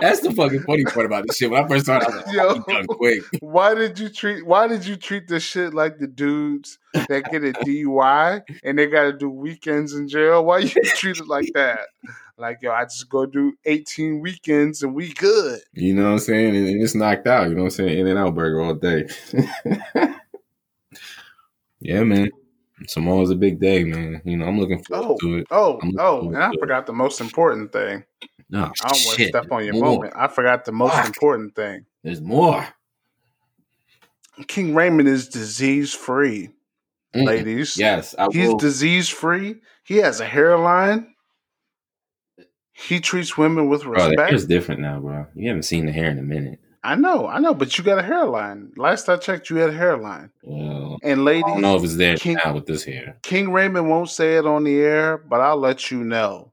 That's the fucking funny part about this shit. When I first started, I was like, yo, done quick. Why did you treat this shit like the dudes that get a DUI and they gotta do weekends in jail? Why you treat it like that? Like, yo, I just go do 18 weekends and we good. You know what I'm saying? And it's knocked out, you know what I'm saying? In and out burger all day. Yeah, man. Tomorrow's a big day, man. You know, I'm looking forward to it. I forgot the most important thing. No, I don't want to step on your moment. I forgot the most important thing. There's more. King Raymond is disease-free, ladies. Yes, he's disease-free. He has a hairline. He treats women with respect. Bro, it's different now, bro. You haven't seen the hair in a minute. I know, but you got a hairline. Last I checked, you had a hairline. Well, and ladies, I don't know if it's there now with this hair. King Raymond won't say it on the air, but I'll let you know.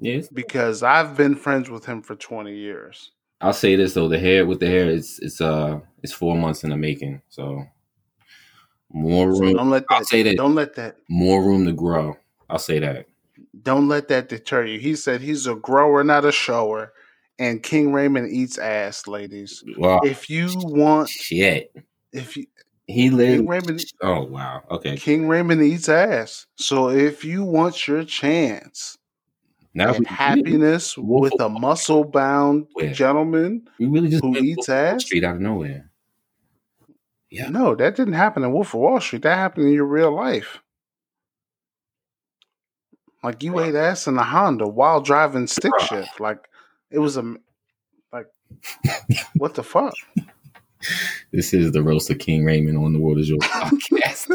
Yes, because I've been friends with him for 20 years. I'll say this though: the hair, it's 4 months in the making. So more room. So more room to grow. I'll say that. Don't let that deter you. He said he's a grower, not a shower. And King Raymond eats ass, ladies. Wow. If you want, shit. If you He lived. Oh, wow. Okay. King Raymond eats ass. So if you want your chance at happiness with a muscle-bound gentleman who eats ass. Street out of nowhere. Yeah. No, that didn't happen in Wolf of Wall Street. That happened in your real life. Like, you ate ass in a Honda while driving stick shift. Like, it was a... Like, what the fuck? This is the roast of King Raymond on The World Is Your Podcast.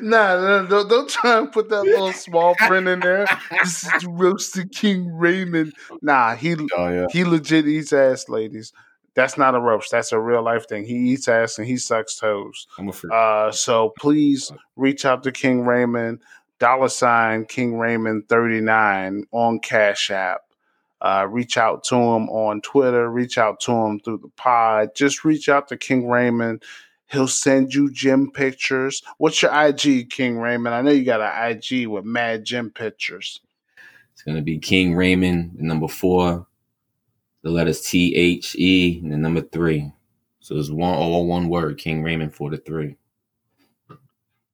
Nah, don't try and put that little small print in there. This is roasted King Raymond. Nah, he legit eats ass, ladies. That's not a roast. That's a real life thing. He eats ass and he sucks toes. I'm a freak. So please reach out to King Raymond, $ King Raymond 39 on Cash App. Reach out to him on Twitter. Reach out to him through the pod. Just reach out to King Raymond. He'll send you gym pictures. What's your IG, King Raymond? I know you got an IG with mad gym pictures. It's going to be King Raymond, 4, the letters THE, and the 3. So it's one word, King Raymond 4 to 3.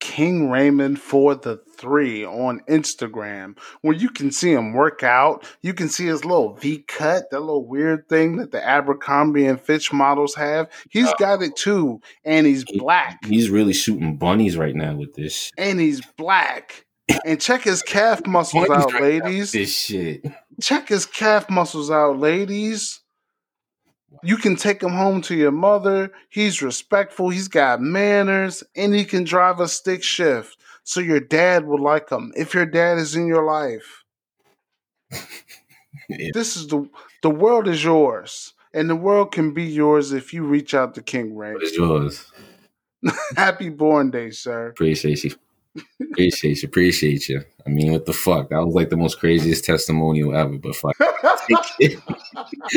King Raymond 4 to 3 on Instagram, where you can see him work out. You can see his little V cut, that little weird thing that the Abercrombie and Fitch models have. He's got it too, and he's black. He's really shooting bunnies right now with this shit. And he's black. And check his calf muscles out, ladies. This shit. Check his calf muscles out, ladies. You can take him home to your mother. He's respectful. He's got manners, and he can drive a stick shift. So your dad would like him if your dad is in your life. Yeah. This is the world is yours, and the world can be yours if you reach out to King Ray. It's yours. Happy born day, sir. Appreciate you. Appreciate you. Appreciate you. I mean, what the fuck? That was like the most craziest testimonial ever, but fuck.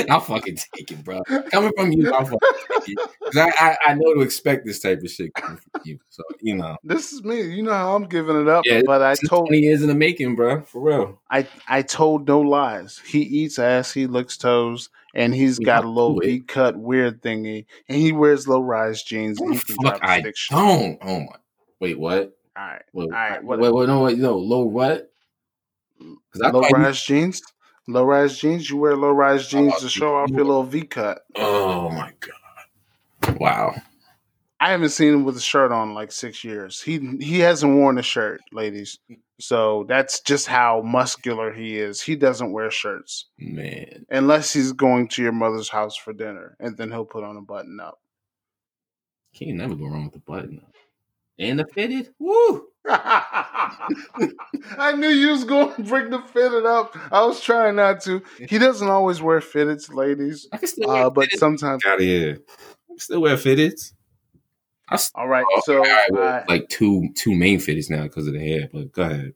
I'll fucking take it, bro. Coming from you, I'll fucking take it. Because I know to expect this type of shit coming from you. So, you know. This is me. You know how I'm giving it up. Yeah, but I told 20 years in the making, bro. For real. I told no lies. He eats ass. He licks toes. And he's got a little V-cut weird thingy. And he wears low-rise jeans. And he can fuck drop stick shit. Oh, my. Wait, what? All right. Well, all right. Wait, no. Low what? Low-rise jeans? Low-rise jeans? You wear low-rise jeans to show off your little V-cut. Oh, my God. Wow. I haven't seen him with a shirt on in like 6 years. He hasn't worn a shirt, ladies. So that's just how muscular he is. He doesn't wear shirts. Man. Unless he's going to your mother's house for dinner, and then he'll put on a button-up. Can't never go wrong with a button-up. And the fitted? Woo! I knew you was going to bring the fitted up. I was trying not to. He doesn't always wear fitteds, ladies. I can still wear fitteds. But sometimes... Out of here. I can still wear fitteds. All right, so... like two main fitteds now because of the hair, but go ahead.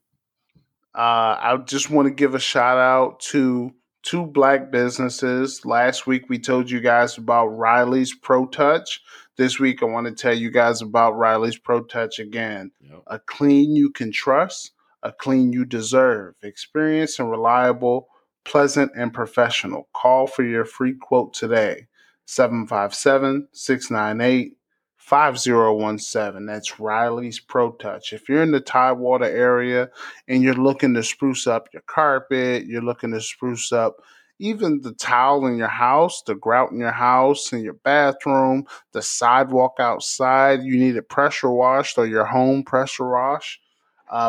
I just want to give a shout-out to two black businesses. Last week, we told you guys about Riley's Pro Touch. This week, I want to tell you guys about Riley's Pro Touch again. Yep. A clean you can trust, a clean you deserve. Experienced and reliable, pleasant and professional. Call for your free quote today. 757-698-5017. That's Riley's Pro Touch. If you're in the Tidewater area and you're looking to spruce up your carpet, you're looking to spruce up even the tile in your house, the grout in your house, in your bathroom, the sidewalk outside, you need it pressure washed or your home pressure wash,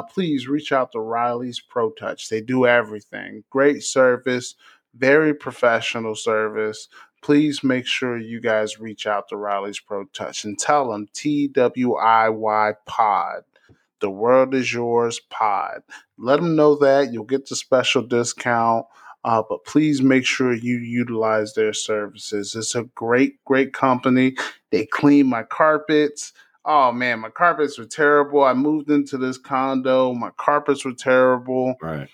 please reach out to Riley's Pro Touch. They do everything. Great service, very professional service. Please make sure you guys reach out to Riley's Pro Touch and tell them TWIY POD. The World Is Yours pod. Let them know that. You'll get the special discount. But please make sure you utilize their services. It's a great, great company. They clean my carpets. Oh, man, my carpets were terrible. I moved into this condo. My carpets were terrible. Right.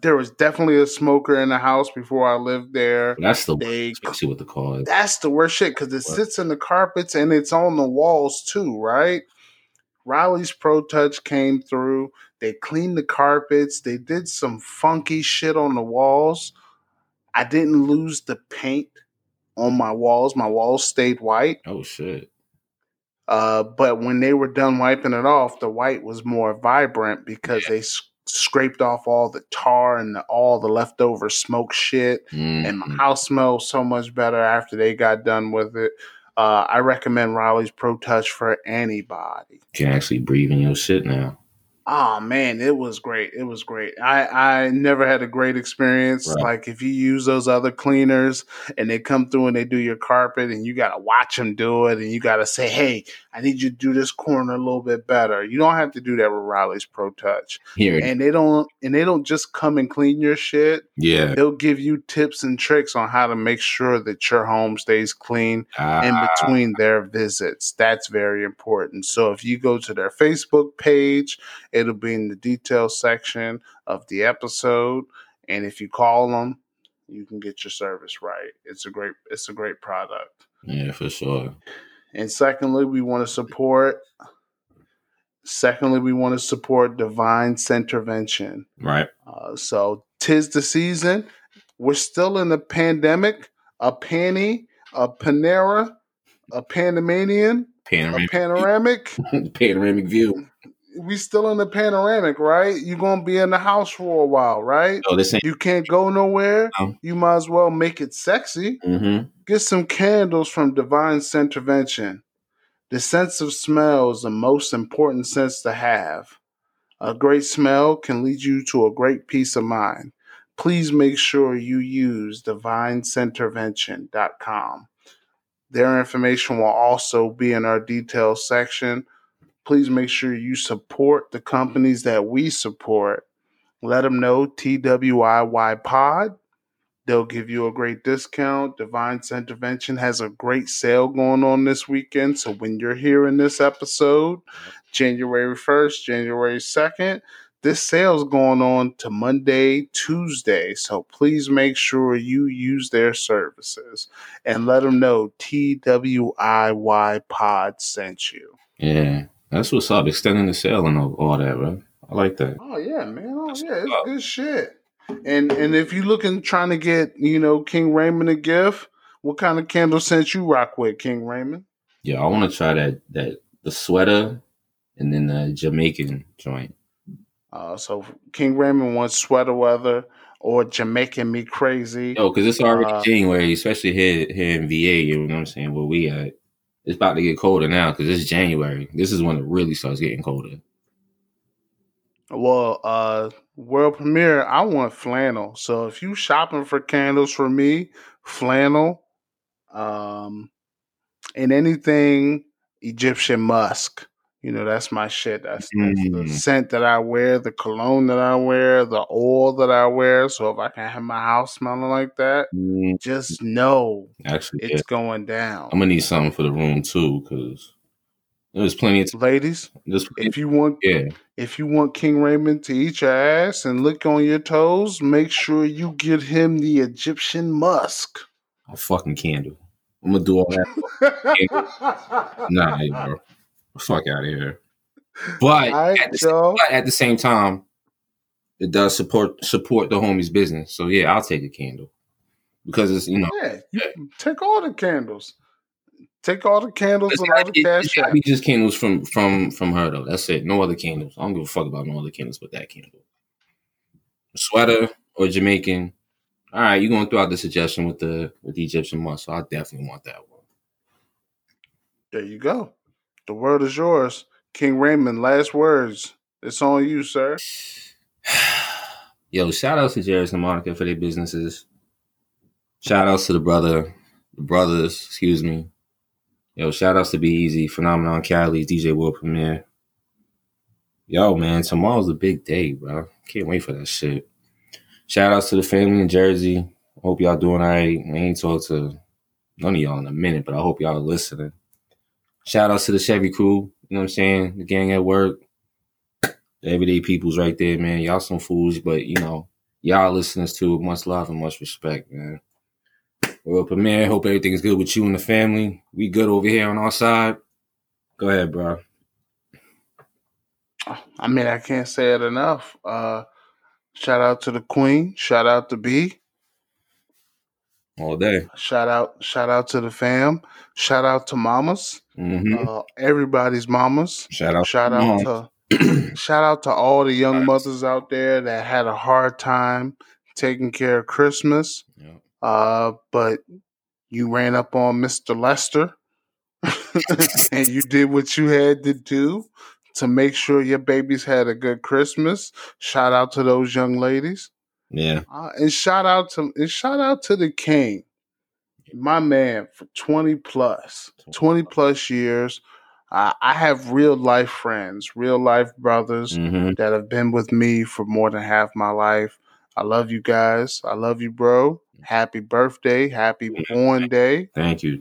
There was definitely a smoker in the house before I lived there. That's the worst, especially with the cars. That's the worst shit because it sits in the carpets and it's on the walls too, right? Riley's Pro Touch came through. They cleaned the carpets. They did some funky shit on the walls. I didn't lose the paint on my walls. My walls stayed white. Oh, shit. But when they were done wiping it off, the white was more vibrant because they scraped off all the tar and all the leftover smoke shit. Mm-hmm. And my house smelled so much better after they got done with it. I recommend Riley's Pro Touch for anybody. You can actually breathe in your shit now. Oh, man, it was great. It was great. I never had a great experience. Right. Like, if you use those other cleaners and they come through and they do your carpet and you got to watch them do it and you got to say, hey, I need you to do this corner a little bit better. You don't have to do that with Riley's Pro Touch. And they don't just come and clean your shit. Yeah. They'll give you tips and tricks on how to make sure that your home stays clean in between their visits. That's very important. So if you go to their Facebook page, it'll be in the details section of the episode, and if you call them, you can get your service right. It's a great product. Yeah, for sure. And secondly, we want to support Divine Scentervention. Right. So 'tis the season. We're still in a pandemic. A panty, a Panera, a Panamanian, a panoramic, panoramic view. We still in the panoramic, right? You're going to be in the house for a while, right? Oh, this ain't. You can't go nowhere. No. You might as well make it sexy. Mm-hmm. Get some candles from Divine Scentervention. The sense of smell is the most important sense to have. A great smell can lead you to a great peace of mind. Please make sure you use DivineScentervention.com. Their information will also be in our details section. Please make sure you support the companies that we support. Let them know TWIY POD. They'll give you a great discount. Divine Scentervention has a great sale going on this weekend. So when you're hearing this episode, January 1st, January 2nd, this sale's going on to Monday, Tuesday. So please make sure you use their services and let them know TWIY POD sent you. Yeah. That's what's up, extending the sale and all that, bro. I like that. Oh, yeah, man. Oh, yeah, it's good shit. And if you're looking, trying to get, King Raymond a gift, what kind of candle scent you rock with, King Raymond? Yeah, I want to try the sweater and then the Jamaican joint. So King Raymond wants sweater weather or Jamaican Me Crazy. No, because it's already January, especially here in VA, you know what I'm saying, where we at. It's about to get colder now because it's January. This is when it really starts getting colder. Well, World Premiere, I want flannel. So if you shopping for candles for me, flannel, and anything Egyptian musk. That's my shit. That's the scent that I wear, the cologne that I wear, the oil that I wear. So if I can have my house smelling like that, just know it's going down. I'm going to need something for the room, too, because there's plenty of... Ladies, if you want King Raymond to eat your ass and lick on your toes, make sure you get him the Egyptian musk. A fucking candle. I'm going to do all that. Nah, bro. Fuck out of here. But at the same time, it does support the homie's business. So yeah, I'll take a candle. Because it's take all the candles. Take all the candles and all the cash. It should be just candles from her though. That's it. No other candles. I don't give a fuck about no other candles but that candle. Sweater or Jamaican. All right, you're going to throw out the suggestion with the Egyptian musk, so I definitely want that one. There you go. The world is yours. King Raymond, last words. It's on you, sir. Yo, shout out to Jerris and Monica for their businesses. Shout outs to the brothers, excuse me. Yo, shout outs to Be Easy, Phenomenon Cali, DJ World Premiere. Yo, man, tomorrow's a big day, bro. Can't wait for that shit. Shout outs to the family in Jersey. Hope y'all doing all right. I ain't talked to none of y'all in a minute, but I hope y'all are listening. Shout outs to the Chevy crew, you know what I'm saying? The gang at work, the everyday peoples right there, man. Y'all some fools, but, y'all listeners too. Much love and much respect, man. Well, Premier, hope everything's good with you and the family. We good over here on our side. Go ahead, bro. I mean, I can't say it enough. Shout out to the Queen. Shout out to B. all day. Shout out to the fam. Shout out to mamas. Mm-hmm. Everybody's mamas. Shout out to all the young mothers out there that had a hard time taking care of Christmas. Yeah. But you ran up on Mr. Lester and you did what you had to do to make sure your babies had a good Christmas. Shout out to those young ladies. Yeah. And shout out to the king, my man, for 20 plus years. I have real life friends, real life brothers that have been with me for more than half my life. I love you guys. I love you, bro. Happy birthday. Happy born day. Thank you.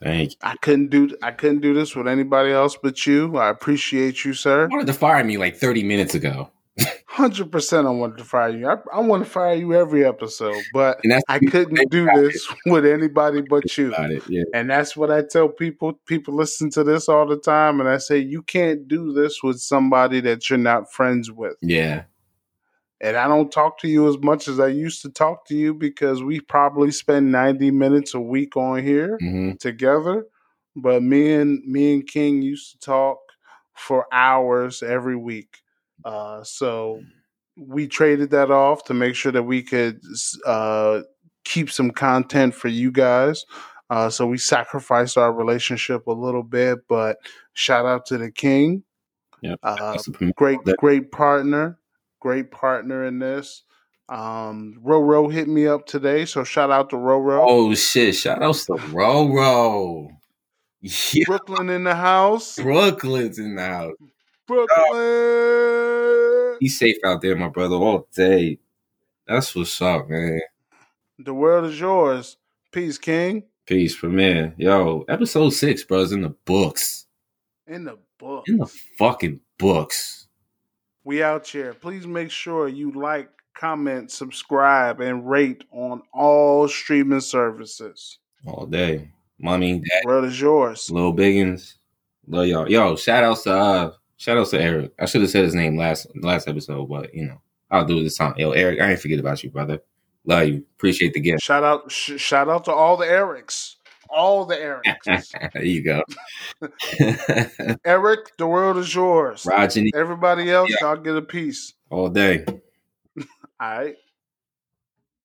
I couldn't do this with anybody else but you. I appreciate you, sir. You wanted to fire me like 30 minutes ago. 100% I wanted to fire you. I want to fire you every episode, but I couldn't do this with anybody but you. Yeah. And that's what I tell people. People listen to this all the time, and I say, you can't do this with somebody that you're not friends with. Yeah. And I don't talk to you as much as I used to talk to you because we probably spend 90 minutes a week on here together. But me and King used to talk for hours every week. So we traded that off to make sure that we could keep some content for you guys. So we sacrificed our relationship a little bit, but shout out to the King. Yep. Great partner in this. Roro hit me up today, so shout out to Roro. Oh shit, shout out to Roro. Yeah. Brooklyn's in the house. Brooklyn. He's safe out there, my brother, all day. That's what's up, man. The world is yours. Peace, King. Peace, Premier. Yo, episode 6, bro, is in the books. In the fucking books. We out here. Please make sure you like, comment, subscribe, and rate on all streaming services. All day. Mommy, Dad. The world is yours. Lil Biggins. Love y'all. Yo, shout outs to Eric. I should have said his name last episode, but you know I'll do it this time. Yo, Eric, I ain't forget about you, brother. Love you. Appreciate the gift. Shout out to all the Erics. There you go. Eric, the world is yours. Roger. Everybody else, y'all get a piece all day. All right.